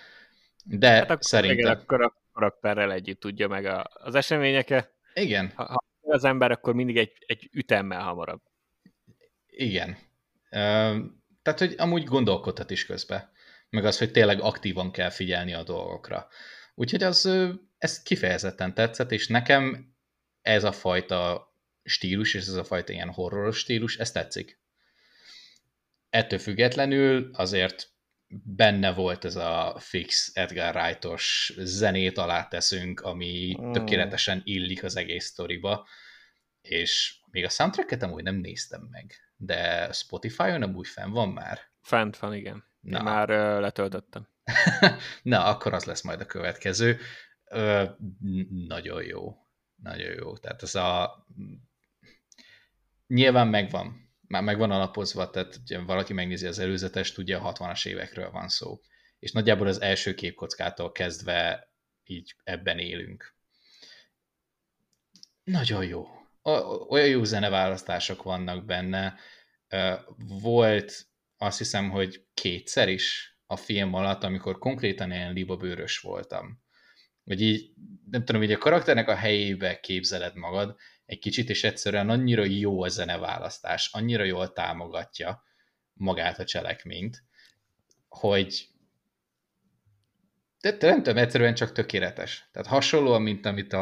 de hát akkor szerintem... Akkor a karakterrel együtt tudja meg az eseményeket. Igen. Ha az ember, akkor mindig egy ütemmel hamarabb. Igen. Tehát, hogy amúgy gondolkodhat is közben, meg az, hogy tényleg aktívan kell figyelni a dolgokra. Úgyhogy ez kifejezetten tetszett, és nekem ez a fajta stílus, és ez a fajta ilyen horroros stílus, ez tetszik. Ettől függetlenül azért benne volt ez a fix Edgar Wright-os zenét alá teszünk, ami tökéletesen illik az egész sztoriba, és még a soundtracket amúgy nem néztem meg, de Spotify-on amúgy fenn van már. Fent van, igen. Na. Már letöltöttem. Na, akkor az lesz majd a következő. Nagyon jó. Nagyon jó. Tehát ez a... Nyilván megvan. Már megvan alapozva, tehát ha valaki megnézi az előzetest, ugye a 60-as évekről van szó. És nagyjából az első képkockától kezdve így ebben élünk. Nagyon jó. Olyan jó zeneválasztások vannak benne. Volt, azt hiszem, hogy kétszer is a film alatt, amikor konkrétan ilyen libabőrös voltam. Vagy így, nem tudom, hogy a karakternek a helyébe képzeled magad egy kicsit, és egyszerűen annyira jó a zeneválasztás, annyira jól támogatja magát a cselekményt, hogy de nem tudom, egyszerűen csak tökéletes. Tehát hasonlóan, mint amit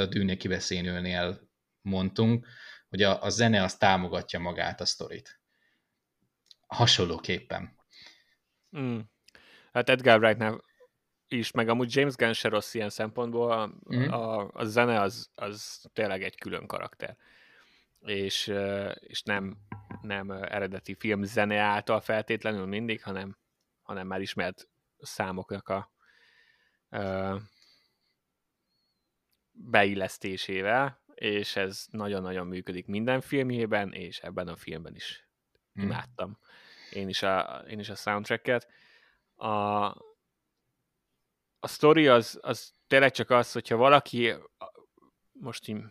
a Dűne kiveszénőnél mondtunk, hogy a zene az támogatja magát a sztorit. Hasonlóképpen. Mm. Hát Edgar Wright-nál is, meg amúgy James Gunn se rossz ilyen szempontból, a zene az tényleg egy külön karakter. És nem eredeti filmzene által feltétlenül mindig, hanem már ismert számoknak a beillesztésével, és ez nagyon-nagyon működik minden filmjében, és ebben a filmben is imádtam. Én is a soundtracket. A sztori az tényleg csak az, hogyha valaki most így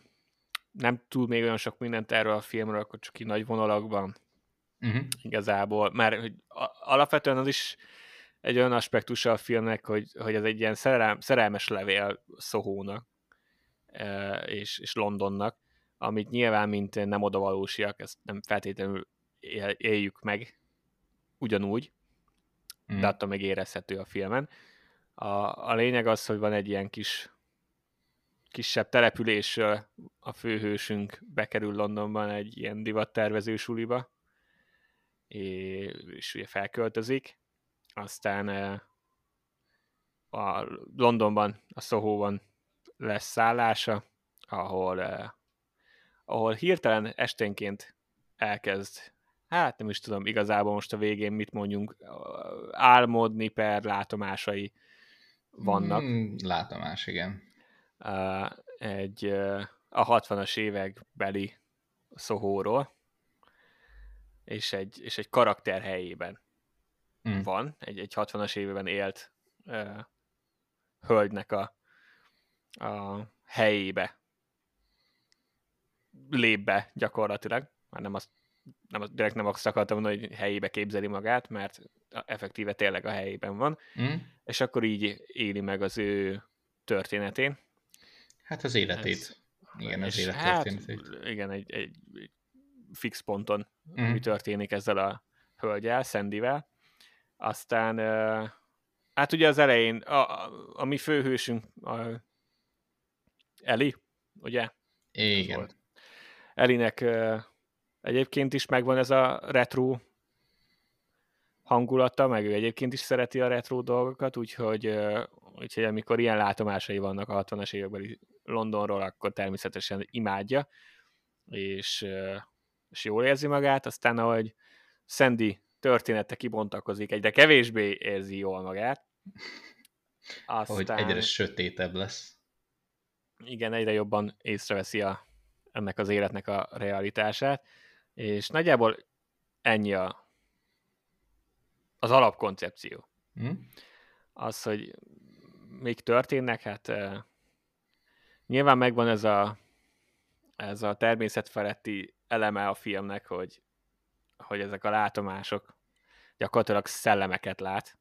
nem tud még olyan sok mindent erről a filmről, akkor csak így nagy vonalakban igazából. Már alapvetően az is egy olyan aspektusa a filmnek, hogy ez egy ilyen szerelmes levél Sohónak és Londonnak, amit nyilván, mint nem odavalósiak, ezt nem feltétlenül éljük meg ugyanúgy, de attól meg érezhető a filmen. A lényeg az, hogy van egy ilyen kisebb település, a főhősünk bekerül Londonban egy ilyen divattervező suliba, és ugye felköltözik. Aztán a Londonban, a Sohóban lesz szállása, ahol hirtelen esténként elkezd, hát nem is tudom igazából most a végén mit mondjunk, álmodni, per látomásai vannak. Látomás, igen. A 60-as évek beli Sohóról, és egy karakter helyében van, egy 60-as években élt hölgynek a helyébe lép be gyakorlatilag, már direkt nem azt akartam mondani, hogy helyébe képzeli magát, mert effektíve tényleg a helyében van, és akkor így éli meg az ő történetén. Hát az életét. Igen, egy fix ponton mi történik ezzel a hölgyel, Sandyvel. Aztán, hát ugye az elején a mi főhősünk, Ellie, ugye? Igen. Ellie-nek egyébként is megvan ez a retro hangulata, meg ő egyébként is szereti a retro dolgokat, úgyhogy amikor ilyen látomásai vannak a 60-as évekbeli Londonról, akkor természetesen imádja, és jól érzi magát. Aztán, ahogy Sandy története kibontakozik, egyre kevésbé érzi jól magát. Aztán, ahogy egyre sötétebb lesz. Igen, egyre jobban észreveszi ennek az életnek a realitását, és nagyjából ennyi az alapkoncepció. Az, hogy még történnek, hát nyilván megvan ez a természetfeletti eleme a filmnek, hogy ezek a látomások gyakorlatilag szellemeket lát,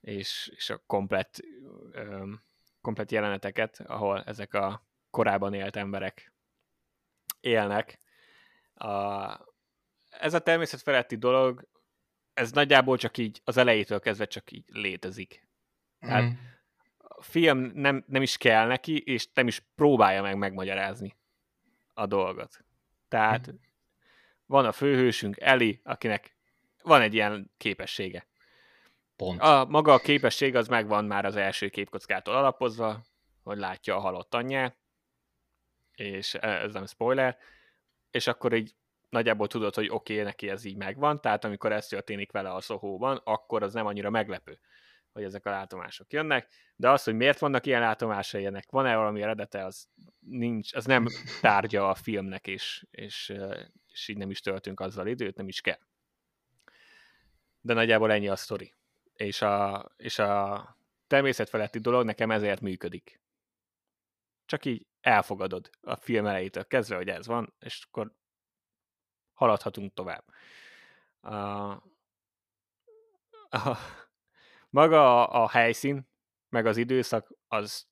és a komplett jeleneteket, ahol ezek a korábban élt emberek élnek. Ez a természetfeletti dolog, ez nagyjából csak így az elejétől kezdve csak így létezik. Tehát a film nem is kell neki, és nem is próbálja meg megmagyarázni a dolgot. Tehát van a főhősünk, Ellie, akinek van egy ilyen képessége. Pont. Maga a képesség az megvan már az első képkockától alapozva, hogy látja a halott anyját, és ez nem spoiler, és akkor így nagyjából tudod, hogy oké, neki ez így megvan, tehát amikor ez történik vele a Sohóban, akkor az nem annyira meglepő, hogy ezek a látomások jönnek, de az, hogy miért vannak ilyen látomásai, ennek van-e valami eredete, az nincs, az nem tárgya a filmnek, és így nem is töltünk azzal időt, nem is kell. De nagyjából ennyi a sztori. És a természetfeletti dolog nekem ezért működik. Csak így elfogadod a film elejétől kezdve, hogy ez van, és akkor haladhatunk tovább. Maga a helyszín, meg az időszak, az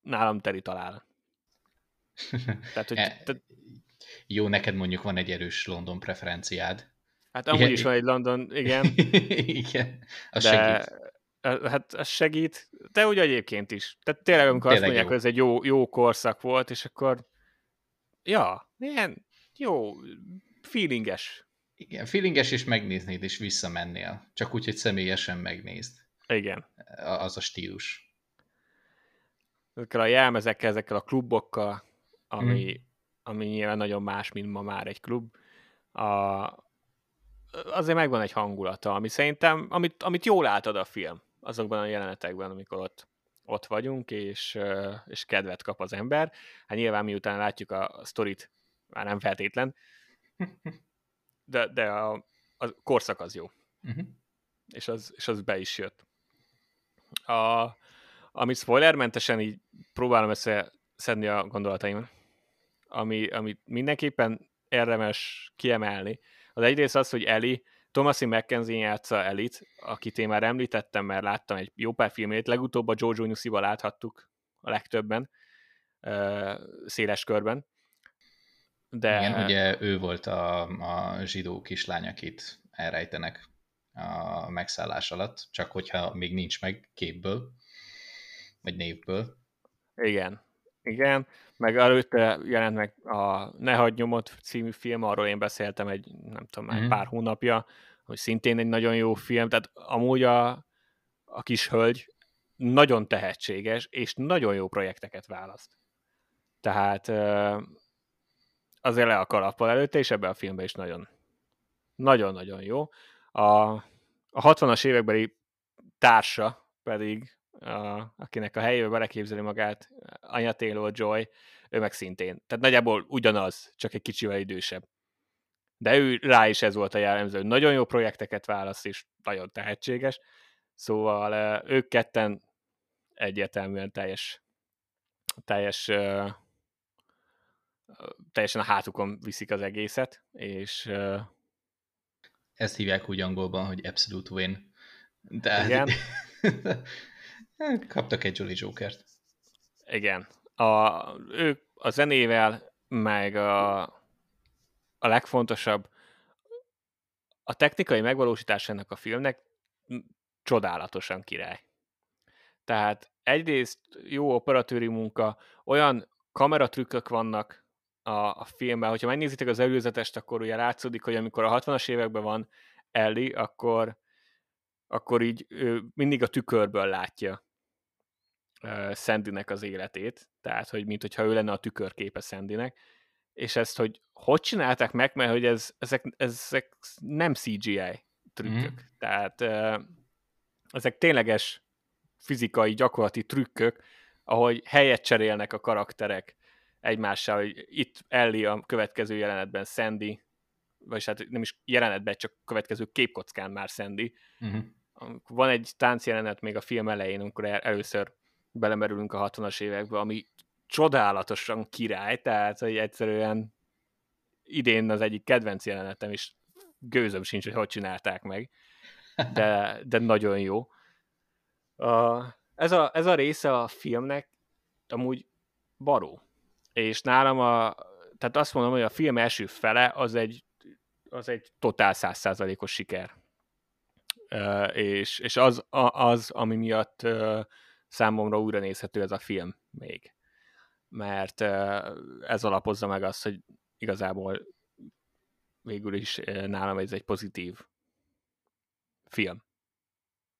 nálam teli talál. Tehát, hogy... Jó, neked mondjuk van egy erős London preferenciád. Hát amúgy igen, is van egy London, igen. Igen, az segít. Hát az segít, de úgy egyébként is. Tehát tényleg, amikor tényleg azt mondják, hogy ez egy jó korszak volt, és akkor Ja, ilyen jó, feelinges. Igen, feelinges, és megnéznéd, és visszamennél. Csak úgy, hogy személyesen megnézd. Igen. Az a stílus. Ezekkel a jelmezekkel, ezekkel a klubokkal, ami nyilván nagyon más, mint ma már egy klub. Azért megvan egy hangulata, ami szerintem, amit jól átad a film azokban a jelenetekben, amikor ott vagyunk, és kedvet kap az ember. Hát nyilván miután látjuk a sztorit, már nem feltétlen, de a korszak az jó. Uh-huh. És az be is jött. Amit spoilermentesen így próbálom összeszedni a gondolataimat, amit mindenképpen érdemes kiemelni. Az egyrészt az, hogy Ellie, Thomasin McKenzie játsza Ellie-t, akit én már említettem, mert láttam egy jó pár filmét, legutóbb a Jojo Nyusszival láthattuk a legtöbben, széles körben. De... Igen, ugye ő volt a zsidó kislány, akit elrejtenek a megszállás alatt, csak hogyha még nincs meg képből, vagy névből. Igen, meg előtte jelent meg a Ne Hagy Nyomot című film, arról én beszéltem egy, nem tudom, már pár hónapja, hogy szintén egy nagyon jó film, tehát amúgy a kis hölgy nagyon tehetséges, és nagyon jó projekteket választ. Tehát azért le a kalappal előtte, és ebben a filmben is nagyon-nagyon jó. A 60-as évekbeli társa pedig, akinek a helyébe beleképzeli magát, Anya Taylor-Joy, ő meg szintén. Tehát nagyjából ugyanaz, csak egy kicsivel idősebb. De ő rá is ez volt a jellemző. Nagyon jó projekteket választ, és nagyon tehetséges. Szóval ők ketten egyértelműen teljesen a hátukon viszik az egészet, és... Ezt hívják úgy angolban, hogy absolute win. De igen. Kaptak egy Jolly Jokert. Igen. Ők a zenével, meg a legfontosabb, a technikai megvalósításának a filmnek csodálatosan király. Tehát egyrészt jó operatőri munka, olyan kameratrükkök vannak a filmben, hogyha megnézitek az előzetest, akkor ugye látszódik, hogy amikor a 60-as években van Ellie, akkor így mindig a tükörből látja Sandynek az életét, tehát, hogy mintha ő lenne a tükörképe Sandynek, és ezt, hogy csinálták meg, mert hogy ezek nem CGI trükkök, tehát ezek tényleges fizikai, gyakorlati trükkök, ahogy helyet cserélnek a karakterek egymással, hogy itt Ellie a következő jelenetben Sandy, vagy hát nem is jelenetben, csak következő képkockán már Sandy. Uh-huh. Van egy táncjelenet még a film elején, amikor először belemerülünk a 60-as évekbe, ami csodálatosan király, tehát hogy egyszerűen idén az egyik kedvenc jelenetem, és gőzöm sincs, hogy csinálták meg, de nagyon jó. Ez a része a filmnek amúgy baró. És nálam tehát azt mondom, hogy a film első fele az egy totál 100%-os siker. És az, ami miatt számomra újra nézhető ez a film még. Mert ez alapozza meg azt, hogy igazából végül is nálam ez egy pozitív film.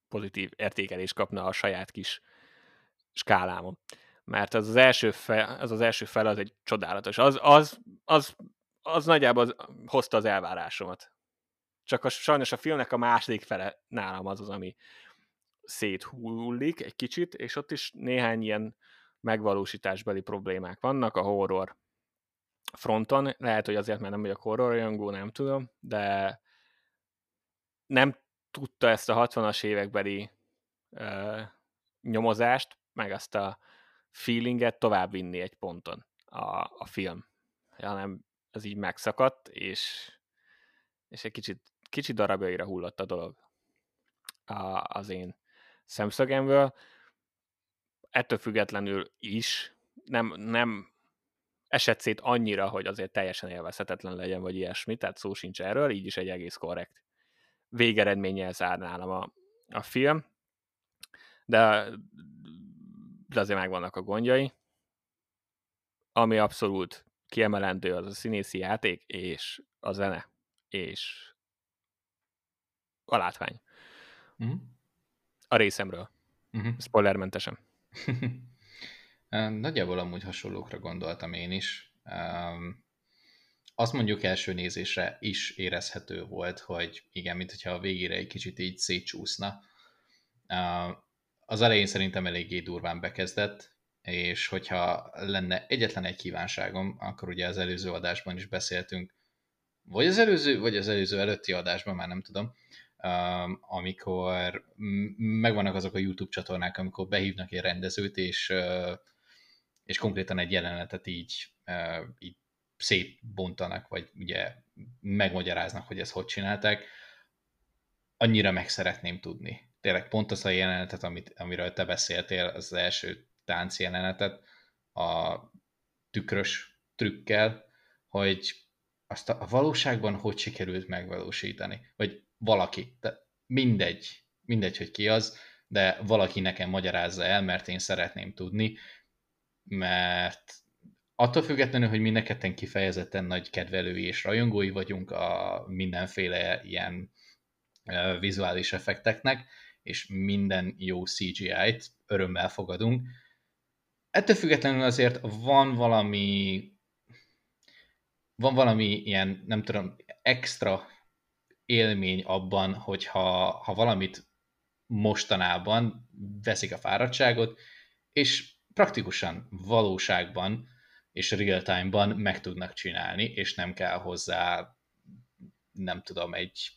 Pozitív értékelést kapna a saját kis skálámon. Mert az első fel az egy csodálatos. Az nagyjából hozta az elvárásomat. Csak sajnos a filmnek a második fele nálam az, ami széthullik egy kicsit, és ott is néhány ilyen megvalósításbeli problémák vannak a horror fronton. Lehet, hogy azért, mert nem vagyok horrorrajongó, nem tudom, de nem tudta ezt a 60-as évekbeli nyomozást, meg azt a feelinget továbbvinni egy ponton a film, hanem ez így megszakadt, és egy kicsit darabjaira hullott a dolog az én szemszögemből. Ettől függetlenül is nem esett szét annyira, hogy azért teljesen élvezhetetlen legyen, vagy ilyesmi, tehát szó sincs erről, így is egy egész korrekt végeredménnyel zárnálom a film, de azért megvannak a gondjai, ami abszolút kiemelendő az a színészi játék, és a zene, és a látvány. Mm-hmm. A részemről. Mm-hmm. Spoilermentesen. Nagyjából amúgy hasonlókra gondoltam én is. Azt mondjuk első nézésre is érezhető volt, hogy igen, mint hogyha a végére egy kicsit így szétcsúszna. Az elején szerintem eléggé durván bekezdett, és hogyha lenne egyetlen egy kívánságom, akkor ugye az előző adásban is beszéltünk, vagy az előző előtti adásban, már nem tudom, amikor megvannak azok a YouTube csatornák, amikor behívnak egy rendezőt, és konkrétan egy jelenetet így szétbontanak, vagy ugye megmagyaráznak, hogy ezt hogy csinálták, annyira meg szeretném tudni. Tényleg pont az a jelenetet, amiről te beszéltél, az első tánc jelenetet a tükrös trükkel, hogy azt a valóságban hogy sikerült megvalósítani. Vagy valaki, de mindegy, hogy ki az, de valaki nekem magyarázza el, mert én szeretném tudni, mert attól függetlenül, hogy mi neketten kifejezetten nagy kedvelői és rajongói vagyunk a mindenféle ilyen vizuális effekteknek, és minden jó CGI-t örömmel fogadunk. Ettől függetlenül azért van valami ilyen, nem tudom, extra élmény abban, hogyha valamit mostanában veszik a fáradtságot, és praktikusan valóságban és real time-ban meg tudnak csinálni, és nem kell hozzá, nem tudom, egy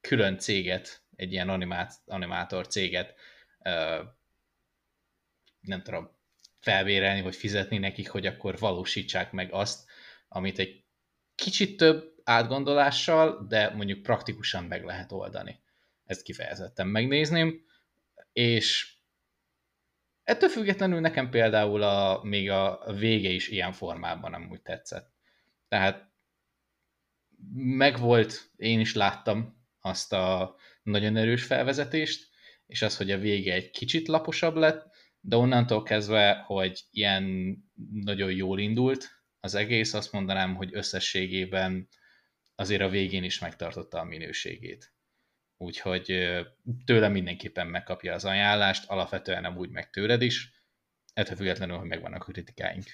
külön céget, egy ilyen animátor céget, nem tudom, felvérelni, vagy fizetni nekik, hogy akkor valósítsák meg azt, amit egy kicsit több átgondolással, de mondjuk praktikusan meg lehet oldani. Ezt kifejezetten megnézném, és ettől függetlenül nekem például még a vége is ilyen formában amúgy tetszett. Tehát megvolt, én is láttam azt a nagyon erős felvezetést, és az, hogy a vége egy kicsit laposabb lett, de onnantól kezdve, hogy ilyen nagyon jól indult az egész, azt mondanám, hogy összességében azért a végén is megtartotta a minőségét. Úgyhogy tőlem mindenképpen megkapja az ajánlást, alapvetően amúgy meg tőled is, ettől függetlenül, hogy megvannak a kritikáink.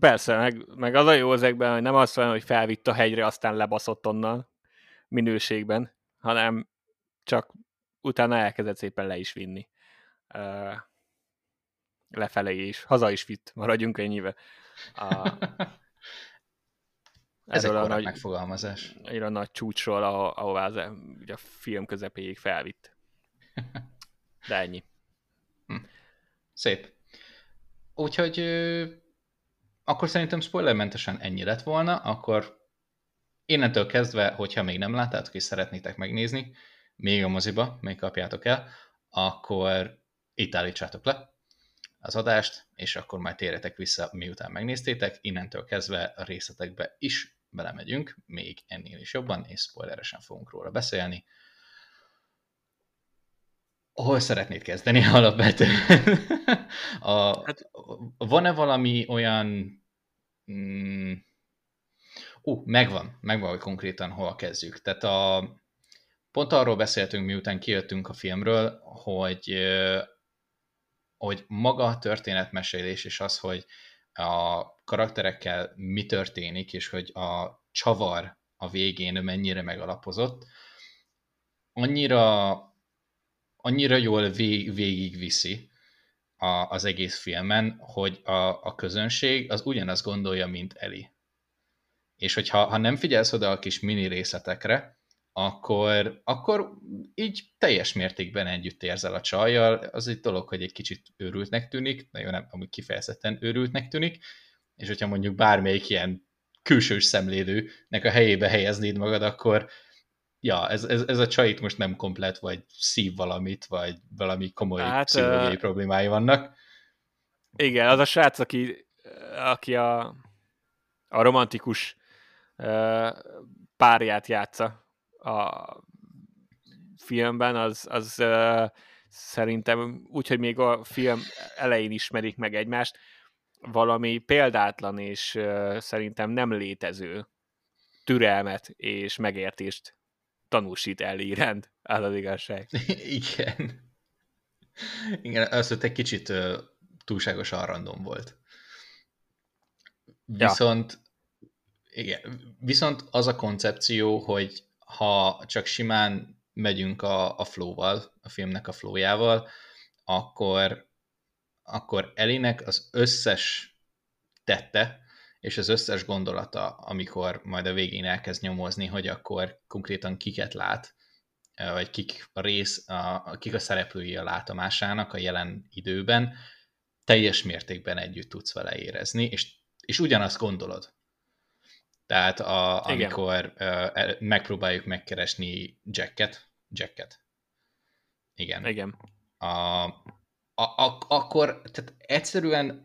Persze, meg az a jó ezekben, hogy nem azt van, hogy felvitt a hegyre, aztán lebaszott onnan minőségben, hanem csak utána elkezdett szépen le is vinni. Lefelé is, haza is vitt, maradjunk ennyivel. Ez egy korrekt megfogalmazás. Egy nagy csúcsról, ahová a film közepéig felvitt. De ennyi. Szép. Úgyhogy akkor szerintem spoilermentesen ennyi lett volna, akkor innentől kezdve, hogyha még nem láttátok és szeretnétek megnézni, még a moziba, még kapjátok el, akkor itt állítsátok le az adást, és akkor majd térjetek vissza, miután megnéztétek. Innentől kezdve a részletekbe is belemegyünk, még ennél is jobban, és spoileresen fogunk róla beszélni. Hol szeretnéd kezdeni alapvetően? Van-e valami olyan... megvan, hogy konkrétan hol kezdjük. Tehát pont arról beszéltünk, miután kijöttünk a filmről, hogy maga a történetmesélés és az, hogy a karakterekkel mi történik, és hogy a csavar a végén mennyire megalapozott, annyira jól végigviszi az egész filmen, hogy a közönség az ugyanazt gondolja, mint Ellie. És hogyha nem figyelsz oda a kis mini részletekre, akkor így teljes mértékben együtt érzel a csajjal. Az egy dolog, hogy egy kicsit őrültnek tűnik, nagyon amúgy kifejezetten őrültnek tűnik, és hogyha mondjuk bármelyik ilyen külsős szemlélőnek a helyébe helyeznéd magad, akkor ja, ez a csaj itt most nem komplett, vagy szív valamit, vagy valami komoly pszichológiai problémái vannak. Igen, az a srác, aki a romantikus párját játsza a filmben, az szerintem úgy, hogy még a film elején ismerik meg egymást, valami példátlan és szerintem nem létező türelmet és megértést tanúsít Ellie iránt, az az igazság. Igen. Igen, az ott egy kicsit túlságosan random volt. Viszont, ja. Igen, viszont az a koncepció, hogy ha csak simán megyünk a flow-val, a filmnek a flow-jával, akkor Ellie-nek az összes tette, és az összes gondolata, amikor majd a végén elkezd nyomozni, hogy akkor konkrétan kiket lát, vagy kik a szereplői a látomásának a jelen időben, teljes mértékben együtt tudsz vele érezni, és ugyanazt gondolod. Tehát amikor megpróbáljuk megkeresni Jacket. Igen. Akkor tehát egyszerűen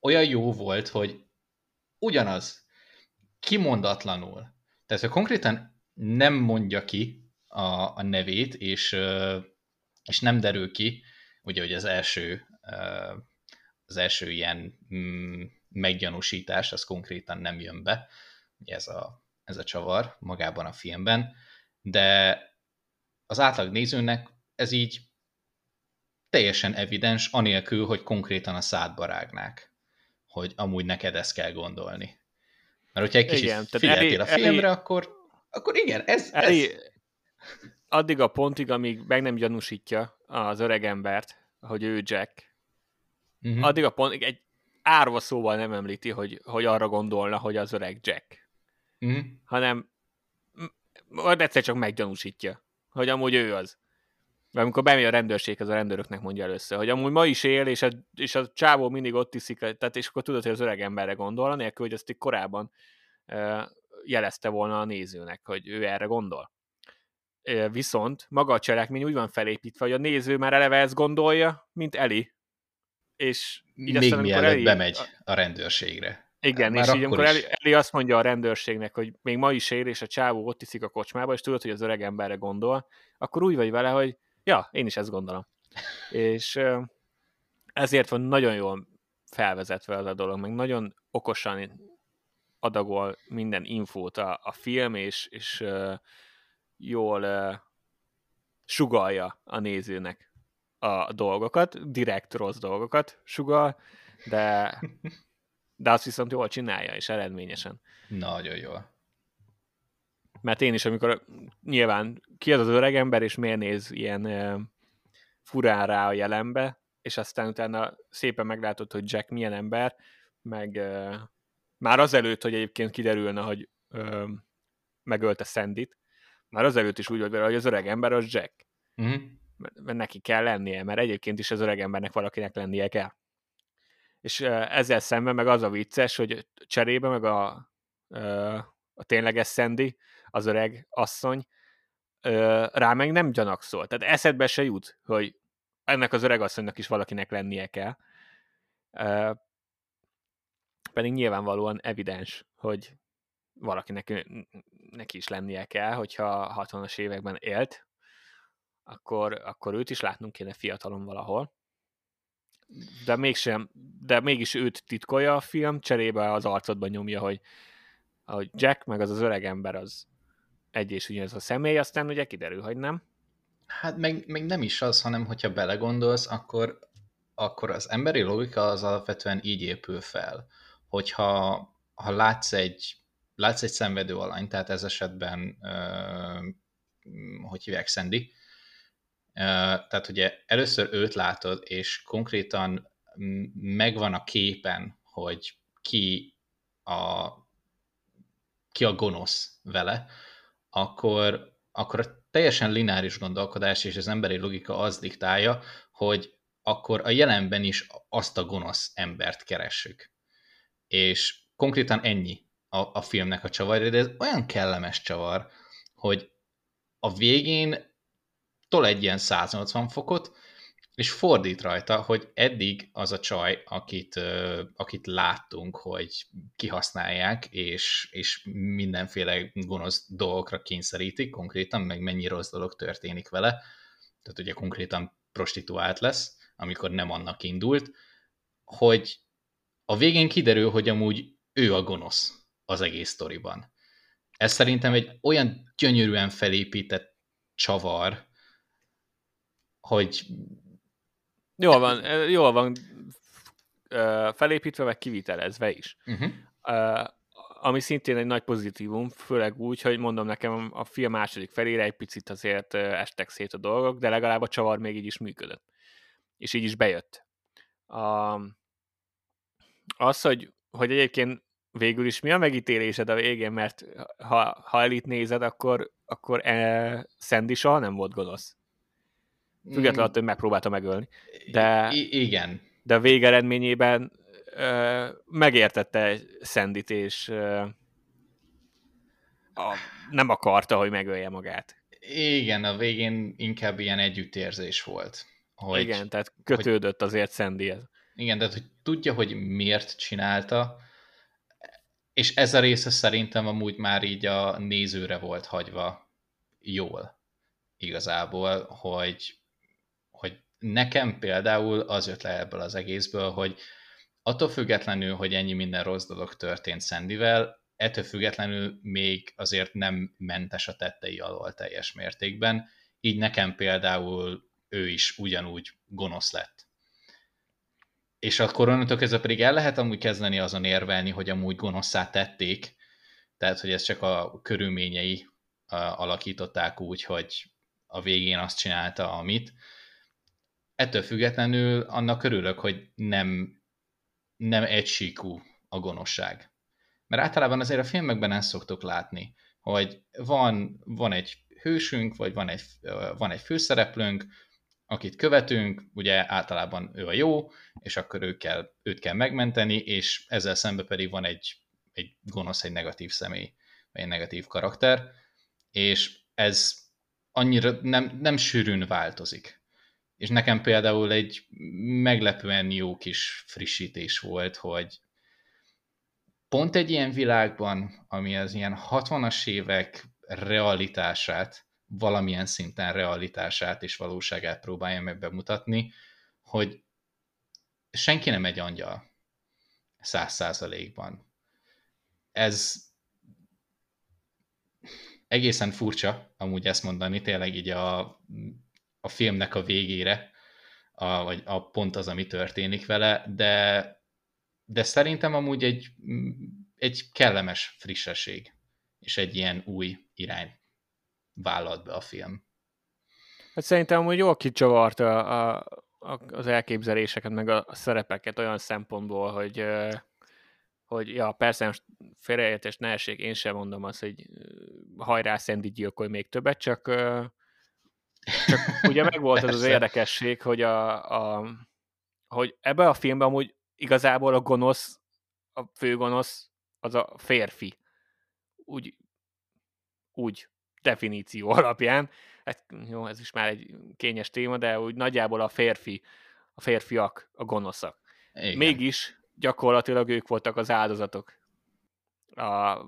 olyan jó volt, hogy ugyanaz, kimondatlanul. Tehát, hogy konkrétan nem mondja ki a nevét, és nem derül ki, ugye, hogy az első ilyen meggyanúsítás, az konkrétan nem jön be, ez a csavar magában a filmben, de az átlag nézőnek ez így teljesen evidens, anélkül, hogy konkrétan a szádba rágnák, hogy amúgy neked ezt kell gondolni. Mert hogyha egy kicsit figyeltél a filmre, akkor igen, ez... Addig a pontig, amíg meg nem gyanúsítja az öreg embert, hogy ő Jack, addig a pontig egy árva szóval nem említi, hogy arra gondolna, hogy az öreg Jack. Hanem majd egyszer csak meggyanúsítja, hogy amúgy ő az. Mert amikor bemegy a rendőrség, az a rendőröknek mondja először, hogy amúgy ma is él, és a csávó mindig ott iszik, tehát és akkor tudod, hogy az öreg emberre gondol, anélkül, hogy ezt korábban jelezte volna a nézőnek, hogy ő erre gondol. Viszont maga a cselekmény úgy van felépítve, hogy a néző már eleve ezt gondolja, mint Ellie. És így még aztán, mielőtt Ellie bemegy a rendőrségre. Igen, már és így amikor Ellie azt mondja a rendőrségnek, hogy még ma is él, és a csávó ott iszik a kocsmába, és tudod, hogy az öreg emberre gondol, akkor úgy vagy vele, hogy ja, én is ezt gondolom. És ezért van nagyon jól felvezetve az a dolog, meg nagyon okosan adagol minden infót a film, és jól sugallja a nézőnek a dolgokat, direkt rossz dolgokat sugall, de azt viszont jól csinálja, és eredményesen. Nagyon jól. Mert én is, amikor nyilván ki az öreg ember, és miért néz ilyen furán rá a jelenbe, és aztán utána szépen meglátod, hogy Jack milyen ember, meg már azelőtt, hogy egyébként kiderülne, hogy megölte Sandyt, már azelőtt is úgy vagy vele, hogy az öreg ember az Jack. Mert neki kell lennie, mert egyébként is az öreg embernek valakinek lennie kell. És ezzel szemben meg az a vicces, hogy cserébe meg a tényleges Sandy, az öreg asszony, rá meg nem gyanakszol. Tehát eszedbe se jut, hogy ennek az öreg asszonynak is valakinek lennie kell. Pedig nyilvánvalóan evidens, hogy valakinek neki is lennie kell, hogyha 60-as években élt, akkor őt is látnunk kéne fiatalon valahol. De mégis őt titkolja a film, cserébe az arcodban nyomja, hogy a Jack, meg az öreg ember az egy és ugyanaz a személy, aztán ugye kiderül, hogy nem. Hát meg nem is az, hanem hogyha belegondolsz, akkor az emberi logika az alapvetően így épül fel, hogyha látsz egy szenvedő alany, tehát ez esetben hogy hívják, Sandy, tehát ugye először őt látod, és konkrétan megvan a képen, hogy ki a gonosz vele, akkor a teljesen lineáris gondolkodás és az emberi logika az diktálja, hogy akkor a jelenben is azt a gonosz embert keressük. És konkrétan ennyi a filmnek a csavarja, de ez olyan kellemes csavar, hogy a végén tol egy ilyen 180 fokot, és fordít rajta, hogy eddig az a csaj, akit láttunk, hogy kihasználják, és mindenféle gonosz dolgokra kényszerítik konkrétan, meg mennyi rossz dolog történik vele. Tehát ugye konkrétan prostituált lesz, amikor nem annak indult, hogy A végén kiderül, hogy amúgy ő a gonosz az egész sztoriban. Ez szerintem egy olyan gyönyörűen felépített csavar, hogy... Jól van felépítve, meg kivitelezve is. Ami szintén egy nagy pozitívum, főleg úgy, hogy mondom nekem a film második felére egy picit azért estek szét a dolgok, de legalább a csavar még így is működött. És így is bejött. Az, hogy egyébként végül is mi a megítélésed a végén, mert ha Ellie-t nézed, akkor Sandy soha nem volt gonosz. Függetlenül attól, hogy megpróbálta megölni. De, igen. De a végeredményében megértette Sandyt, és nem akarta, hogy megölje magát. Igen, a végén inkább ilyen együttérzés volt. Hogy, igen, tehát kötődött azért Sandyhez. Igen, de hogy tudja, hogy miért csinálta, és ez a része szerintem amúgy már így a nézőre volt hagyva jól igazából, hogy nekem például az jött le ebből az egészből, hogy attól függetlenül, hogy ennyi minden rossz dolog történt Sandyvel, ettől függetlenül még azért nem mentes a tettei alól teljes mértékben, így nekem például ő is ugyanúgy gonosz lett. És akkor onnantól kezdve pedig el lehet amúgy kezdeni azon érvelni, hogy amúgy gonoszszá tették, tehát hogy ez csak a körülményei alakították úgy, hogy a végén azt csinálta, amit. Ettől függetlenül annak örülök, hogy nem egysíkú a gonoszság. Mert általában azért a filmekben ezt szoktuk látni, hogy van egy hősünk, vagy van egy főszereplőnk, akit követünk, ugye általában ő a jó, és akkor őt kell megmenteni, és ezzel szemben pedig van egy gonosz, egy negatív személy, vagy egy negatív karakter, és ez annyira nem sűrűn változik. És nekem például egy meglepően jó kis frissítés volt, hogy pont egy ilyen világban, ami az ilyen 60-as évek realitását, valamilyen szinten realitását és valóságát próbálja meg bemutatni, hogy senki nem egy angyal 100%-ban. Ez egészen furcsa, amúgy ezt mondani, tényleg így a filmnek a végére, vagy a pont az, ami történik vele, de szerintem amúgy egy kellemes frissesség, és egy ilyen új irány vállalt be a film. Hát szerintem úgy jól kicsavarta az elképzeléseket, meg a szerepeket olyan szempontból, hogy ja, persze most félreértés ne essék, én sem mondom azt, hogy hajrá Sandy gyilkolj még többet, csak ugye megvolt az érdekesség, hogy, hogy ebben a filmben amúgy igazából a gonosz, a főgonosz az a férfi. Úgy definíció alapján, hát jó, ez is már egy kényes téma, de úgy nagyjából a férfiak, a gonoszak. Igen. Mégis gyakorlatilag ők voltak az áldozatok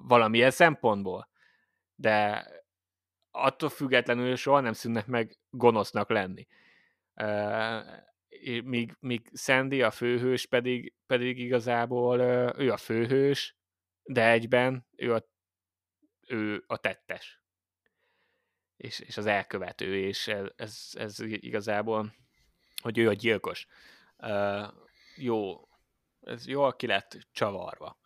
valamilyen szempontból, de attól függetlenül soha nem szűnnek meg gonosznak lenni. Míg Sandy, a főhős pedig igazából ő a főhős, de egyben ő a tettes. És az elkövető, és ez igazából, hogy ő a gyilkos. Jó, ez jól ki lett csavarva.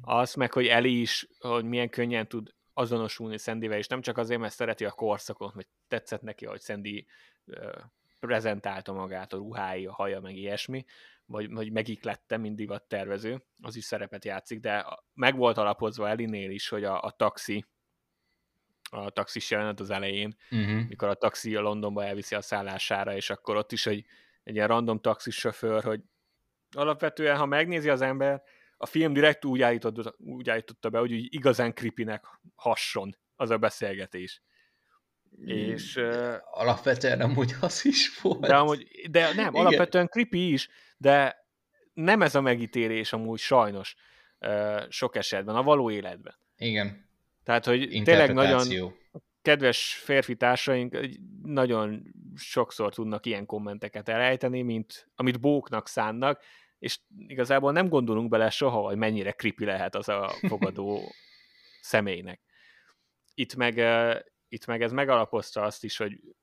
Az meg, hogy Ellie is, hogy milyen könnyen tud azonosulni Sandyvel, és nem csak azért, mert szereti a korszakot, mert tetszett neki, hogy Sandy prezentálta magát, a ruhái, a haja, meg ilyesmi, vagy hogy megiklette, mint divattervező, az is szerepet játszik, de meg volt alapozva Ellie-nél is, hogy a taxis jelenet az elején, mikor a taxi a Londonba elviszi a szállására, és akkor ott is egy ilyen random taxis sofőr, hogy alapvetően, ha megnézi az ember, a film direkt úgy állította be, hogy igazán creepynek hasson az a beszélgetés. És alapvetően amúgy az is volt. De nem, igen. Alapvetően creepy is, de nem ez a megítélés amúgy sajnos sok esetben, a való életben. Igen. Tehát, hogy tényleg nagyon kedves férfi társaink nagyon sokszor tudnak ilyen kommenteket elejteni, mint amit bóknak szánnak, és igazából nem gondolunk bele soha, hogy mennyire creepy lehet az a fogadó személynek. Itt meg ez megalapozta azt is,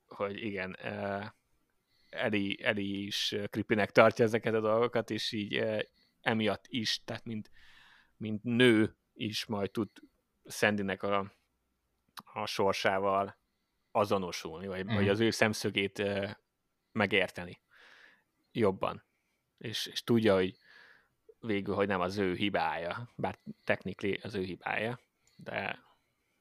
hogy igen, Ellie is creepynek tartja ezeket a dolgokat, és így emiatt is, tehát mint nő is majd tud Sandynek a sorsával azonosulni, vagy az ő szemszögét megérteni jobban. És tudja, hogy végül, hogy nem az ő hibája, bár technikli az ő hibája, de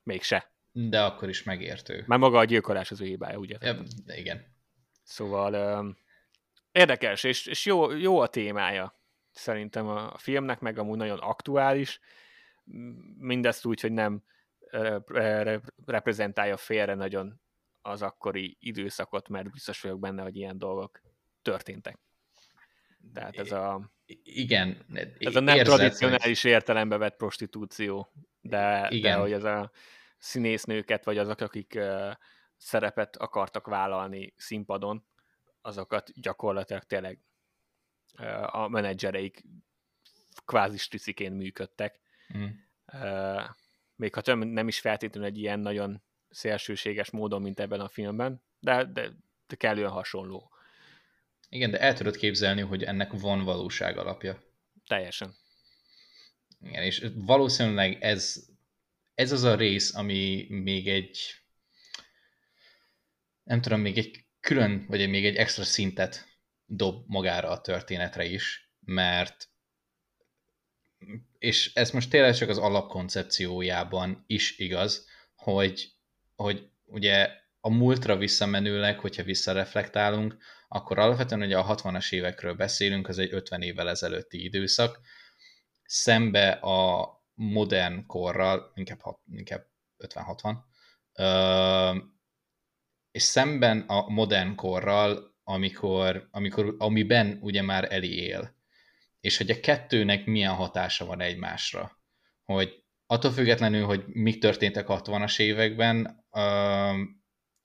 mégse. De akkor is megértő. Már maga a gyilkolás az ő hibája, ugye? De igen. Szóval érdekes, és jó a témája szerintem a filmnek, meg amúgy nagyon aktuális. Mindezt úgy, hogy nem reprezentálja félre nagyon az akkori időszakot, mert biztos vagyok benne, hogy ilyen dolgok történtek. Tehát ez a... Igen. Ez a nem érzed, tradicionális értelembe vett prostitúció, de hogy ez a színésznőket, vagy azok, akik szerepet akartak vállalni színpadon, azokat gyakorlatilag tényleg a menedzsereik kvázi striciként működtek. Még ha nem is feltétlenül egy ilyen nagyon szélsőséges módon, mint ebben a filmben, de kellően hasonló. Igen, de el tudod képzelni, hogy ennek van valóság alapja. Teljesen. Igen, és valószínűleg ez az a rész, ami még egy, nem tudom, még egy külön, vagy még egy extra szintet dob magára a történetre is, mert és ez most tényleg csak az alapkoncepciójában is igaz, hogy ugye a múltra visszamenőleg, hogyha visszareflektálunk, akkor alapvetően ugye a 60-as évekről beszélünk, az egy 50 évvel ezelőtti időszak, szembe a modern korral, inkább 50-60, és szemben a modern korral, amiben ugye már Ellie él. És hogy a kettőnek milyen hatása van egymásra. Hogy attól függetlenül, hogy mi történtek a 60-as években,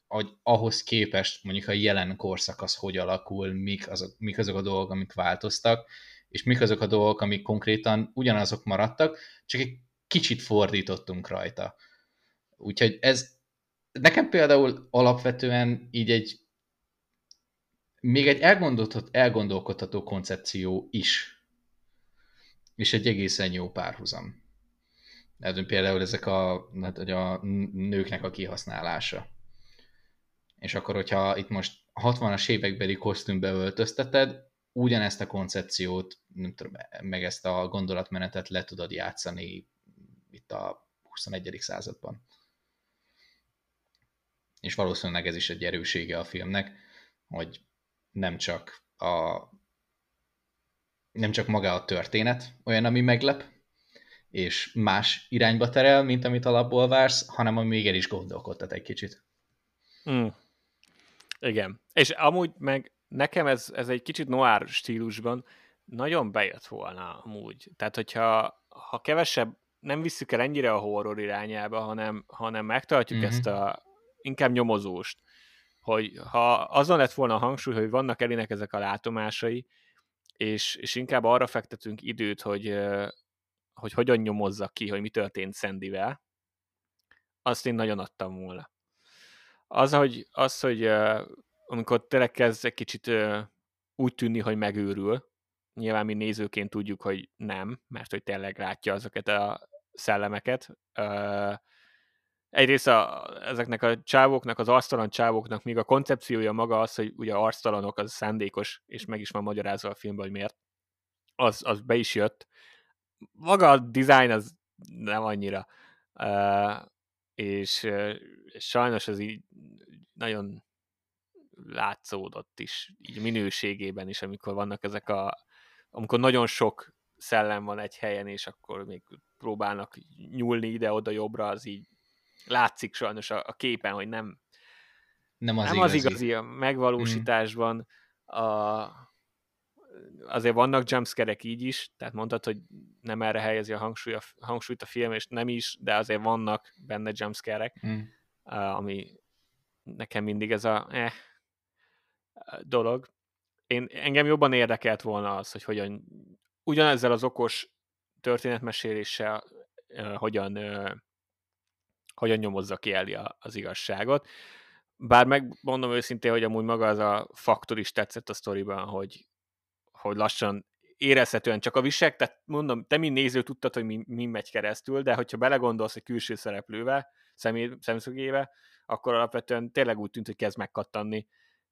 hogy ahhoz képest mondjuk a jelen korszak az hogy alakul, mik azok a dolgok, amik változtak, és mik azok a dolgok, amik konkrétan ugyanazok maradtak, csak egy kicsit fordítottunk rajta. Úgyhogy ez nekem például alapvetően így még egy elgondolkodható koncepció is. És egy egészen jó párhuzam. Például ezek a nőknek a kihasználása. És akkor, hogyha itt most 60-as évekbeli kosztümbe öltözteted, ugyanezt a koncepciót, nem tudom, meg ezt a gondolatmenetet le tudod játszani itt a 21. században. És valószínűleg ez is egy erőssége a filmnek, hogy nem csak maga a történet olyan, ami meglep, és más irányba terel, mint amit alapból vársz, hanem ami még el is gondolkodtat egy kicsit. Igen. És amúgy meg nekem ez egy kicsit noir stílusban nagyon bejött volna amúgy. Tehát, hogyha kevesebb, nem visszük el ennyire a horror irányába, hanem megtartjuk ezt a inkább nyomozóst, hogy ha azon lett volna a hangsúly, hogy vannak Ellie-nek ezek a látomásai, és inkább arra fektetünk időt, hogy hogyan nyomozza ki, hogy mi történt Sandyvel, azt én nagyon adtam volna. Az, hogy amikor tényleg kezd egy kicsit úgy tűnni, hogy megőrül, nyilván mi nézőként tudjuk, hogy nem, mert hogy tényleg látja azokat a szellemeket. Egyrészt ezeknek a csávóknak, az arctalan csávóknak még a koncepciója maga az, hogy ugye arctalanok, az szándékos, és meg is van magyarázva a filmben, hogy miért. Az be is jött. Maga a design az nem annyira. És sajnos ez így nagyon látszódott is, így minőségében is, amikor vannak ezek amikor nagyon sok szellem van egy helyen, és akkor még próbálnak nyúlni ide-oda jobbra, az így látszik sajnos a képen, hogy nem az igazi a megvalósításban. Azért vannak jumpscare-ek így is, tehát mondtad, hogy nem erre helyezi a hangsúlyt a film, és nem is, de azért vannak benne jumpscare-ek, ami nekem mindig ez a dolog. engem jobban érdekelt volna az, hogy hogyan ugyanezzel az okos történetmeséléssel hogyan nyomozza ki Ellie az igazságot. Bár megmondom őszintén, hogy amúgy maga az a faktor is tetszett a sztoriban, hogy lassan érezhetően csak a visek, tehát mondom, te mind néző tudtad, hogy mi megy keresztül, de hogyha belegondolsz egy külső szereplővel, szemszögével, akkor alapvetően tényleg úgy tűnt, hogy kezd megkattanni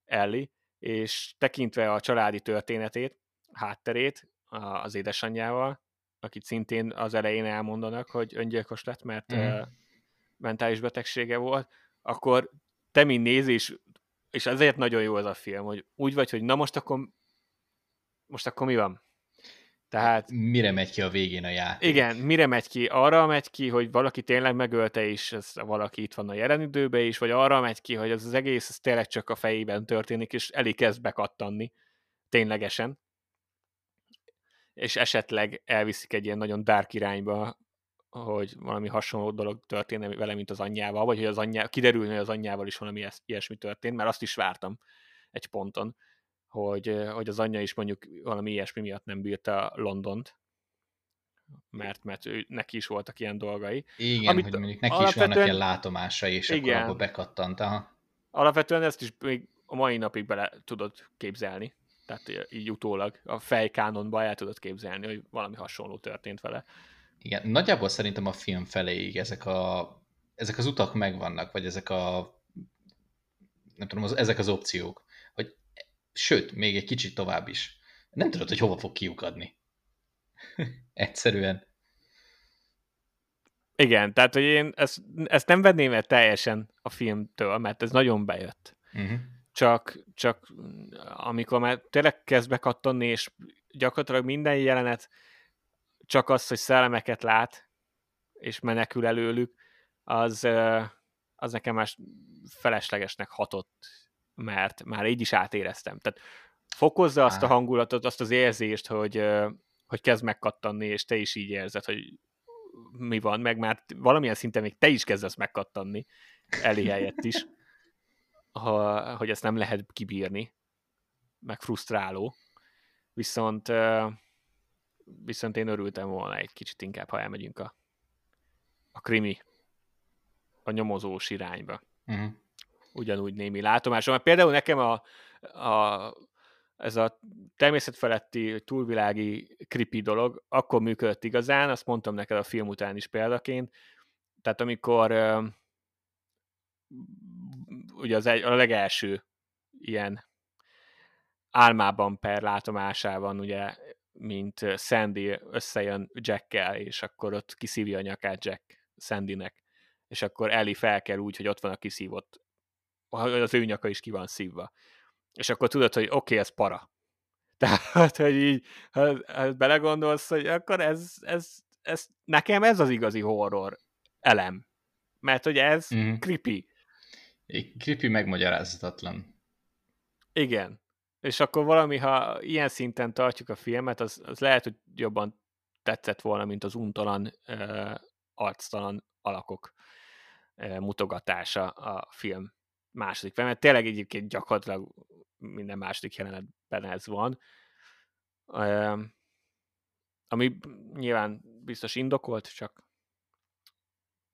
Ellie, és tekintve a családi történetét, hátterét az édesanyjával, akit szintén az elején elmondanak, hogy öngyilkos lett, mert mentális betegsége volt, akkor te mind néz, és ezért nagyon jó ez a film, hogy úgy vagy, hogy na most akkor mi van? Tehát... Mire megy ki a végén a játék? Igen, mire megy ki? Arra megy ki, hogy valaki tényleg megölte, és ez valaki itt van a jelen időben is, vagy arra megy ki, hogy az egész ez tényleg csak a fejében történik, és Ellie kezd bekattanni ténylegesen, és esetleg elviszik egy ilyen nagyon dark irányba, hogy valami hasonló dolog történne vele, mint az anyjával, vagy hogy kiderül, hogy az anyjával is valami ilyesmi történt, mert azt is vártam egy ponton, hogy az anyja is mondjuk valami ilyesmi miatt nem bírta Londont, mert neki is voltak ilyen dolgai. Igen, amit hogy mondjuk neki is vannak ilyen látomásai, és igen, akkor bekattant. Aha. Alapvetően ezt is még a mai napig bele tudod képzelni, tehát így utólag a fejkánonba el tudod képzelni, hogy valami hasonló történt vele. Igen, nagyjából szerintem a film feléig ezek az utak megvannak, vagy ezek az opciók. Hogy, sőt, még egy kicsit tovább is. Nem tudod, hogy hova fog kiukadni. Egyszerűen. Igen, tehát hogy én ezt nem venném el teljesen a filmtől, mert ez nagyon bejött. Uh-huh. Csak amikor már tényleg kezd bekattanni, és gyakorlatilag minden jelenet csak az, hogy szellemeket lát, és menekül előlük, az nekem már feleslegesnek hatott, mert már így is átéreztem. Tehát fokozza azt a hangulatot, azt az érzést, hogy kezd megkattanni, és te is így érzed, hogy mi van, meg már valamilyen szinten még te is kezdesz megkattanni, Ellie helyett is, hogy ezt nem lehet kibírni, meg frusztráló. Viszont én örültem volna egy kicsit inkább, ha elmegyünk a krimi, a nyomozós irányba. Uh-huh. Ugyanúgy némi látomásom. Például nekem ez a természetfeletti, túlvilági creepy dolog akkor működött igazán, azt mondtam neked a film után is példaként. Tehát amikor ugye a legelső ilyen álmában per látomásában ugye mint Sandy összejön Jackkel, és akkor ott kiszívja a nyakát Jack Sandynek, és akkor Ellie felkel úgy, hogy ott van a kiszívott, az ő nyaka is ki van szívva. És akkor tudod, hogy oké, ez para. Tehát, hogy így, ha belegondolsz, hogy akkor ez nekem ez az igazi horror elem. Mert hogy ez creepy. Creepy megmagyarázhatatlan. Igen. És akkor valami, ha ilyen szinten tartjuk a filmet, az lehet, hogy jobban tetszett volna, mint az untalan, arctalan alakok mutogatása a film második. Mert tényleg egyébként gyakorlatilag minden második jelenetben ez van. Ami nyilván biztos indokolt,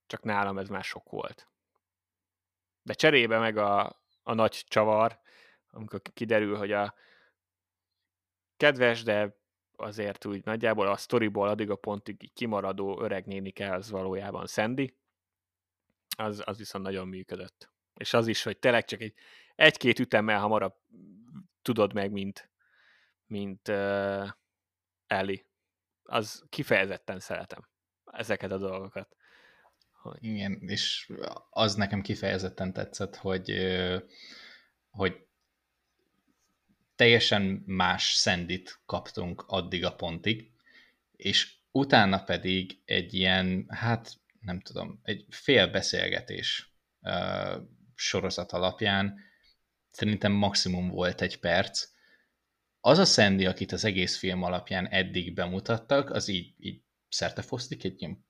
csak nálam ez már sok volt. De cserébe meg a nagy csavar, amikor kiderül, hogy a kedves, de azért úgy nagyjából a sztoriból addig a pontig kimaradó öreg nénike, az valójában Sandy, az viszont nagyon működött. És az is, hogy tényleg csak egy-két ütemmel hamarabb tudod meg, mint Ellie. Az kifejezetten szeretem ezeket a dolgokat. Igen, és az nekem kifejezetten tetszett, hogy teljesen más Sandyt kaptunk addig a pontig, és utána pedig egy ilyen, hát nem tudom, egy félbeszélgetés sorozat alapján szerintem maximum volt egy perc. Az a Sandy, akit az egész film alapján eddig bemutattak, az így szertefosztik, egy ilyen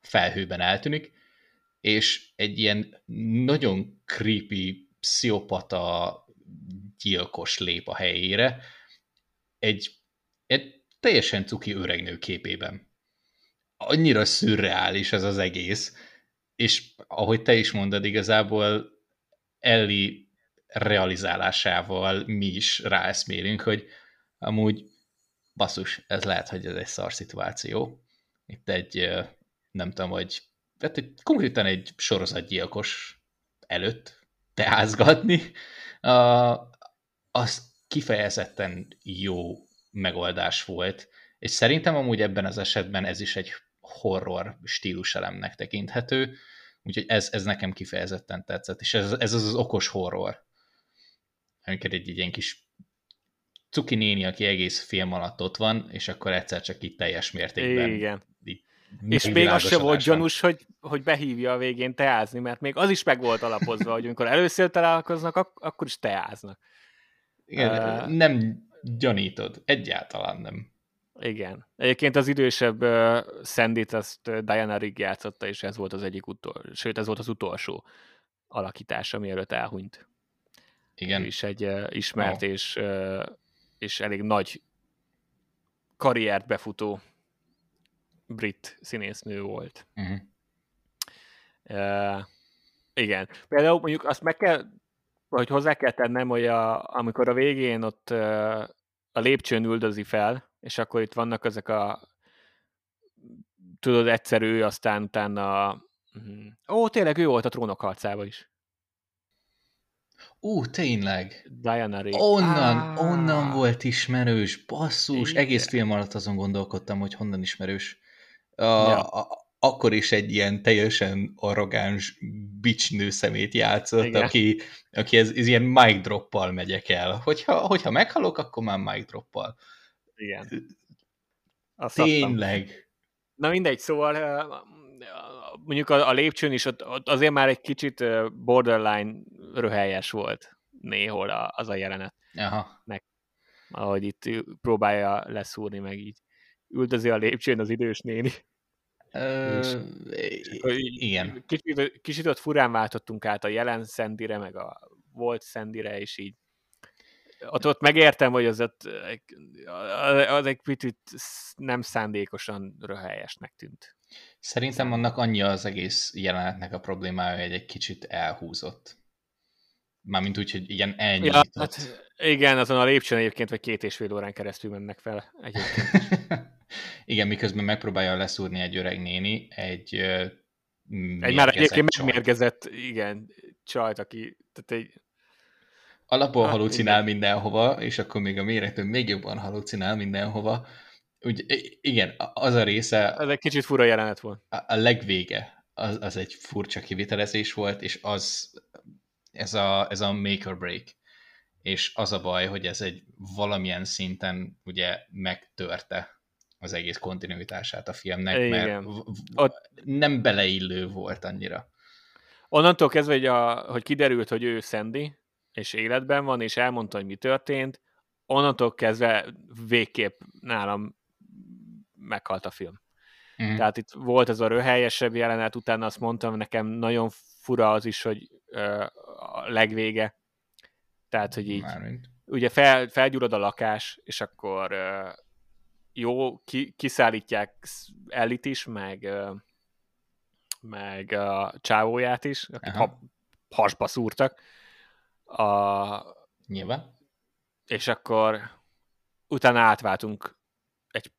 felhőben eltűnik, és egy ilyen nagyon creepy, pszichopata gyilkos lép a helyére egy teljesen cuki öregnő képében. Annyira szürreális ez az egész, és ahogy te is mondod, igazából Ellie realizálásával mi is ráeszmélünk, hogy amúgy basszus, ez lehet, hogy ez egy szar szituáció. Itt egy, nem tudom, hogy konkrétan egy sorozatgyilkos előtt teázgatni, az kifejezetten jó megoldás volt, és szerintem amúgy ebben az esetben ez is egy horror stíluselemnek tekinthető, úgyhogy ez nekem kifejezetten tetszett, és ez az okos horror, amikor egy ilyen kis cuki néni, aki egész film alatt ott van, és akkor egyszer csak így teljes mértékben. Igen. És még az se volt gyanús, hogy behívja a végén teázni, mert még az is meg volt alapozva, hogy amikor először találkoznak, akkor is teáznak. Igen, nem gyanítod, egyáltalán nem. Igen. Egyébként az idősebb Sandyt azt Diana Rigg játszotta, és ez volt az egyik utolsó, sőt ez volt az utolsó alakítása, mielőtt elhunyt. Igen. És egy ismert és elég nagy karriert befutó brit színésznő volt. Uh-huh. Igen. Például mondjuk azt meg kell, hogy hozzá kell tennem, hogy amikor a végén ott a lépcsőn üldözi fel, és akkor itt vannak ezek a tudod, egyszerű, aztán utána ó, tényleg ő volt a Trónok harcában is. Ú, tényleg. Diana Rigg. Onnan volt ismerős, basszus. Igen. Egész film alatt azon gondolkodtam, hogy honnan ismerős. Akkor is egy ilyen teljesen arrogáns bicsnő szemét játszott, igen. aki ez ilyen mic droppal megyek el. Hogyha meghalok, akkor már mic droppal. Igen. Azt tényleg. Adtam. Na mindegy, szóval mondjuk a lépcsőn is ott azért már egy kicsit borderline röhelyes volt néhol az a jelenet. Aha. Ahogy itt próbálja leszúrni, meg így üldözi a lépcsőn az idős néni. Igen. Kicsit ott furán váltottunk át a jelen Sandyre, meg a volt Sandyre, és így ott megértem, hogy az egy picit nem szándékosan röhelyesnek tűnt. Szerintem annak annyi az egész jelenetnek a problémája, hogy egy kicsit elhúzott. Mármint úgy, hogy igen, elnyújtott. Ja, hát igen, azon a lépcsőn egyébként, vagy 2,5 órán keresztül mennek fel egyébként. Igen, miközben megpróbálja leszúrni egy öreg néni, egy már egyébként megmérgezett, igen, csajt, aki... Tehát egy... Alapból halucinál mindenhova, és akkor még a méretől még jobban halucinál mindenhova. Úgy, igen, az a része... Ez egy kicsit fura jelenet volt. A legvége, az egy furcsa kivitelezés volt, és ez a make or break. És az a baj, hogy ez egy valamilyen szinten ugye megtörte az egész kontinuitását a filmnek, igen. Mert nem beleillő volt annyira. Onnantól kezdve, hogy kiderült, hogy ő Sandy, és életben van, és elmondta, hogy mi történt, onnantól kezdve végképp nálam meghalt a film. Mm. Tehát itt volt ez a röhelyesebb jelenet, utána azt mondtam, nekem nagyon fura az is, hogy a legvége. Tehát, hogy így ugye felgyúrod a lakás, és akkor kiszállítják Ellie-t is, meg a csávóját is, akik hasba szúrtak. Nyilván. És akkor utána átváltunk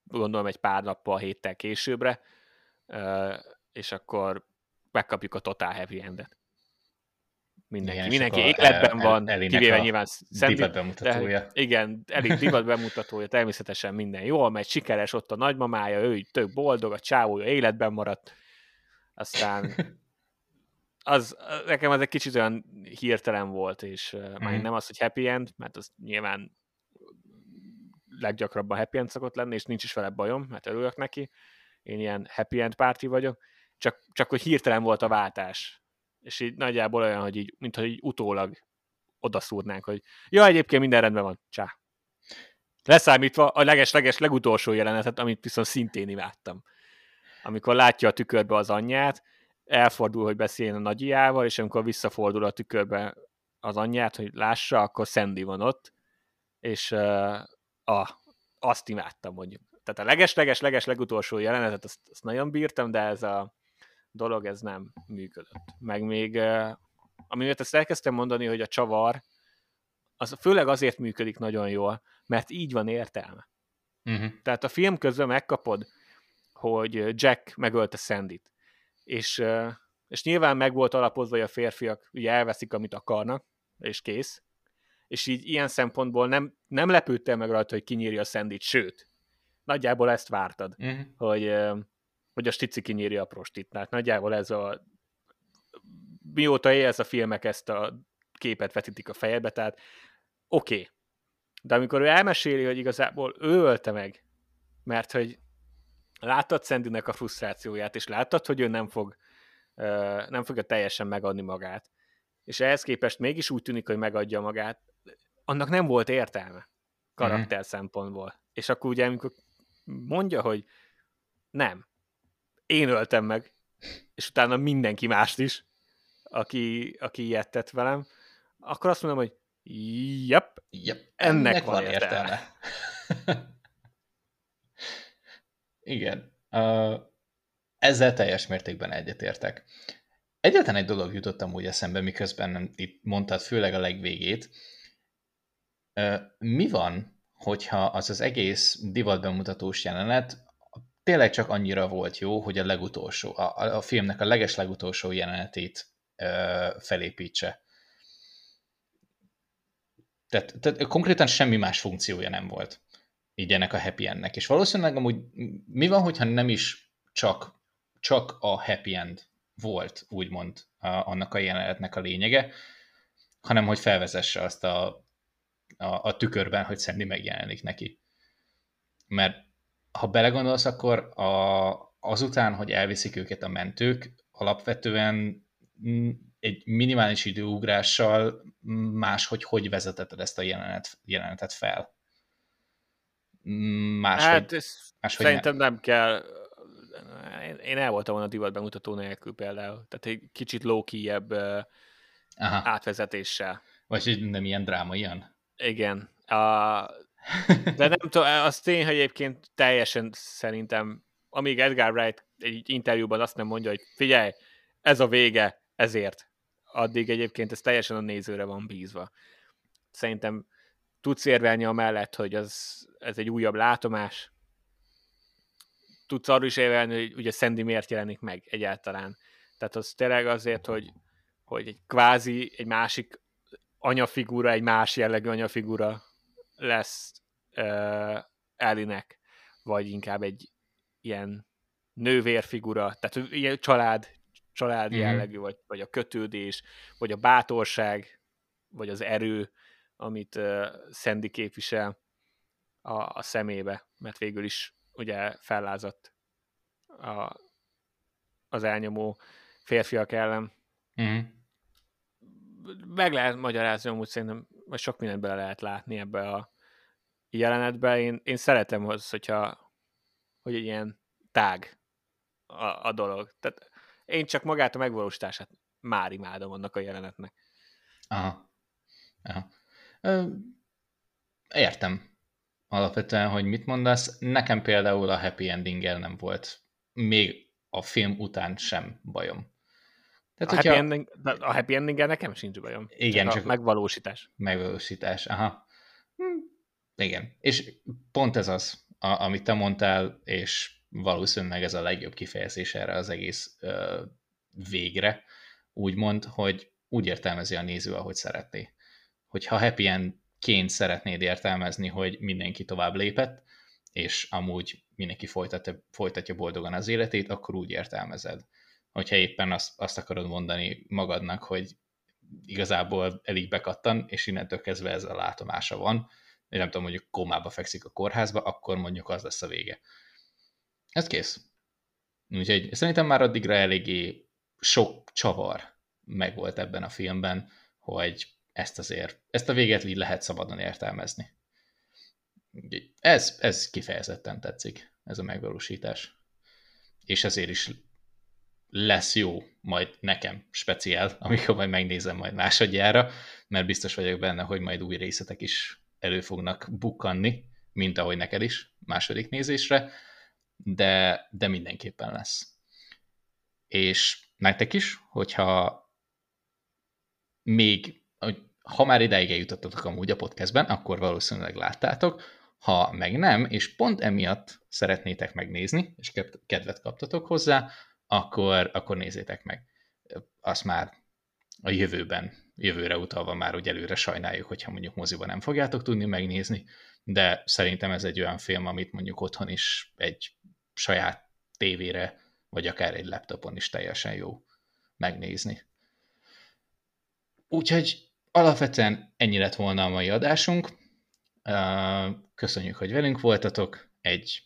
gondolom egy pár nappal, héttel későbbre, és akkor megkapjuk a total happy endet. Mindenki életben van, kivéve nyilván divat bemutatója. Igen, elég divat bemutatója, természetesen minden jól megy, sikeres ott a nagymamája, ő így tök boldog, a csávója életben maradt, aztán nekem az egy kicsit olyan hirtelen volt, és már nem az, hogy happy end, mert az nyilván leggyakrabban happy end szokott lenni, és nincs is vele bajom, mert örülök neki. Én ilyen happy end párti vagyok. Csak hogy hirtelen volt a váltás. És így nagyjából olyan, hogy így, mintha így utólag odaszúrnánk, hogy ja, egyébként minden rendben van, csá. Leszámítva a leges-leges legutolsó jelenetet, amit viszont szintén imádtam. Amikor látja a tükörbe az anyját, elfordul, hogy beszéljen a nagyiával, és amikor visszafordul a tükörbe az anyját, hogy lássa, akkor Sandy van ott, és azt imádtam, mondjuk. Tehát a leges legutolsó jelenetet, azt nagyon bírtam, de ez a dolog, ez nem működött. Meg még, amiért ezt elkezdtem mondani, hogy a csavar, az főleg azért működik nagyon jól, mert így van értelme. Uh-huh. Tehát a film közben megkapod, hogy Jack megölte Sandyt, és nyilván meg volt alapozva, hogy a férfiak ugye elveszik, amit akarnak, és kész. És így ilyen szempontból nem lepődtél meg rajta, hogy kinyírja a Sandyt, sőt, nagyjából ezt vártad, uh-huh. hogy a stici kinyírja a prostitnát. Nagyjából ez a... Mióta élsz a filmek, ezt a képet vetítik a fejedbe, tehát oké. De amikor ő elmeséli, hogy igazából ő ölte meg, mert hogy láttad Sandynek a frusztrációját, és láttad, hogy ő nem fogja teljesen megadni magát, és ehhez képest mégis úgy tűnik, hogy megadja magát, annak nem volt értelme karakter szempontból. És akkor ugye, amikor mondja, hogy nem, én öltem meg, és utána mindenki mást is, aki ilyet tett velem, akkor azt mondom, hogy yep, ennek van értelme. Igen. Ezzel teljes mértékben egyetértek. Egyetlen egy dolog jutott amúgy eszembe, miközben itt mondtad, főleg a legvégét. Mi van, hogyha az egész divatbemutatós jelenet tényleg csak annyira volt jó, hogy a legutolsó, a filmnek a legeslegutolsó jelenetét felépítse? Tehát konkrétan semmi más funkciója nem volt így ennek a happy endnek. És valószínűleg amúgy mi van, hogyha nem is csak a happy end volt, úgymond annak a jelenetnek a lényege, hanem hogy felvezesse azt a tükörben, hogy Sandy megjelenik neki. Mert ha belegondolsz, akkor azután, hogy elviszik őket a mentők, alapvetően egy minimális időugrással máshogy vezetetted ezt a jelenetet fel. Máshogy szerintem nem kell. Én el voltam volna a divat bemutató nélkül például. Tehát egy kicsit low-key-ebb átvezetéssel. Vagy nem ilyen dráma, ilyen? Igen. De nem tudom, az tény, hogy egyébként teljesen szerintem, amíg Edgar Wright egy interjúban azt nem mondja, hogy figyelj, ez a vége, ezért. Addig egyébként ez teljesen a nézőre van bízva. Szerintem tudsz érvelni amellett, hogy ez egy újabb látomás, tudsz arról is érvelni, hogy ugye Sandy miért jelenik meg egyáltalán. Tehát az tényleg azért, hogy egy kvázi egy másik anyafigura, egy más jellegű anyafigura lesz Ellie-nek, vagy inkább egy ilyen nővérfigura, tehát ilyen család jellegű, vagy a kötődés, vagy a bátorság, vagy az erő, amit Sandy képvisel a szemébe, mert végül is ugye fellázadt az elnyomó férfiak ellen. Uh-huh. Meg lehet magyarázni, amúgy szerintem sok mindent bele lehet látni ebbe a jelenetbe. Én szeretem az, hogy egy ilyen tág a dolog. Tehát én csak magát a megvalósítását már imádom annak a jelenetnek. Aha. Értem alapvetően, hogy mit mondasz. Nekem például a happy endinggel nem volt még a film után sem bajom. Tehát, a happy endinggel nekem sincs bajom. Igen, csak a megvalósítás. Megvalósítás, aha. Igen, és pont ez az, amit te mondtál, és valószínűleg ez a legjobb kifejezés erre az egész végre, úgymond, hogy úgy értelmezi a néző, ahogy szeretné. Hogyha happy endként szeretnéd értelmezni, hogy mindenki tovább lépett, és amúgy mindenki folytatja boldogan az életét, akkor úgy értelmezed. Hogyha éppen azt akarod mondani magadnak, hogy igazából elég bekattan, és innentől kezdve ez a látomása van, és nem tudom, mondjuk komába fekszik a kórházba, akkor mondjuk az lesz a vége. Ez kész. Úgyhogy szerintem már addigra eléggé sok csavar megvolt ebben a filmben, hogy ezt a véget így lehet szabadon értelmezni. Ez kifejezetten tetszik, ez a megvalósítás. És ezért is lesz jó majd nekem speciál, amikor majd megnézem majd másodjára, mert biztos vagyok benne, hogy majd új részletek is elő fognak bukkanni, mint ahogy neked is második nézésre, de mindenképpen lesz. És nektek is, hogyha még, ha már ideig eljutottatok amúgy a podcastben, akkor valószínűleg láttátok, ha meg nem, és pont emiatt szeretnétek megnézni, és kedvet kaptatok hozzá, akkor nézzétek meg. Azt már a jövőre utalva már, hogy előre sajnáljuk, hogyha mondjuk moziban nem fogjátok tudni megnézni, de szerintem ez egy olyan film, amit mondjuk otthon is egy saját tévére, vagy akár egy laptopon is teljesen jó megnézni. Úgyhogy alapvetően ennyi lett volna a mai adásunk. Köszönjük, hogy velünk voltatok. Egy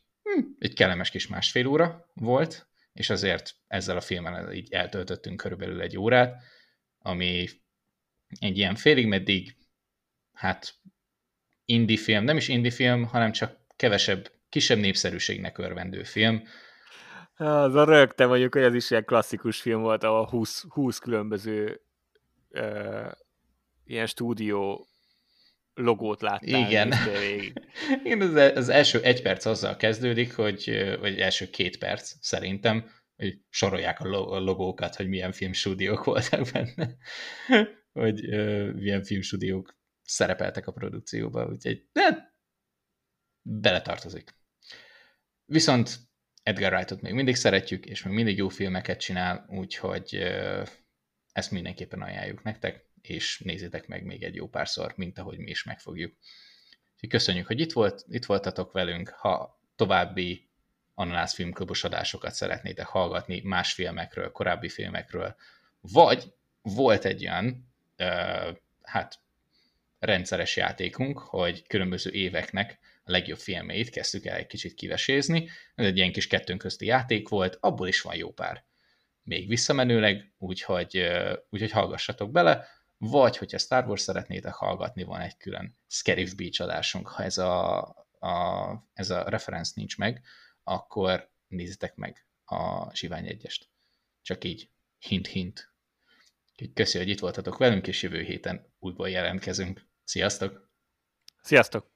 kellemes kis másfél óra volt, és azért ezzel a filmmel így eltöltöttünk körülbelül egy órát, ami egy ilyen félig meddig, indie film, nem is indie film, hanem csak kisebb népszerűségnek örvendő film. Azon rögtem mondjuk, hogy ez is ilyen klasszikus film volt, ahol 20 különböző ilyen stúdió logót láttál. Igen. Igen, az első egy perc azzal kezdődik, vagy első két perc szerintem, hogy sorolják a logókat, hogy milyen filmstúdiók voltak benne, hogy milyen filmstúdiók szerepeltek a produkcióba, úgyhogy beletartozik. Viszont Edgar Wrightot még mindig szeretjük, és még mindig jó filmeket csinál, úgyhogy ezt mindenképpen ajánljuk nektek, és nézzétek meg még egy jó párszor, mint ahogy mi is megfogjuk. Köszönjük, hogy itt voltatok velünk. Ha további Ananász Filmklubos adásokat szeretnétek hallgatni más filmekről, korábbi filmekről, vagy volt egy olyan rendszeres játékunk, hogy különböző éveknek a legjobb filmeit kezdtük el egy kicsit kivesézni. Ez egy ilyen kis kettőnk közti játék volt, abból is van jó pár még visszamenőleg, úgyhogy hallgassatok bele, vagy hogyha Star Wars szeretnétek hallgatni, van egy külön Scarif Beach adásunk, ha ez a reference nincs meg, akkor nézzétek meg a Zsivány Egyest. Csak így hint-hint. Köszi, hogy itt voltatok velünk, és jövő héten újból jelentkezünk. Sziasztok! Sziasztok!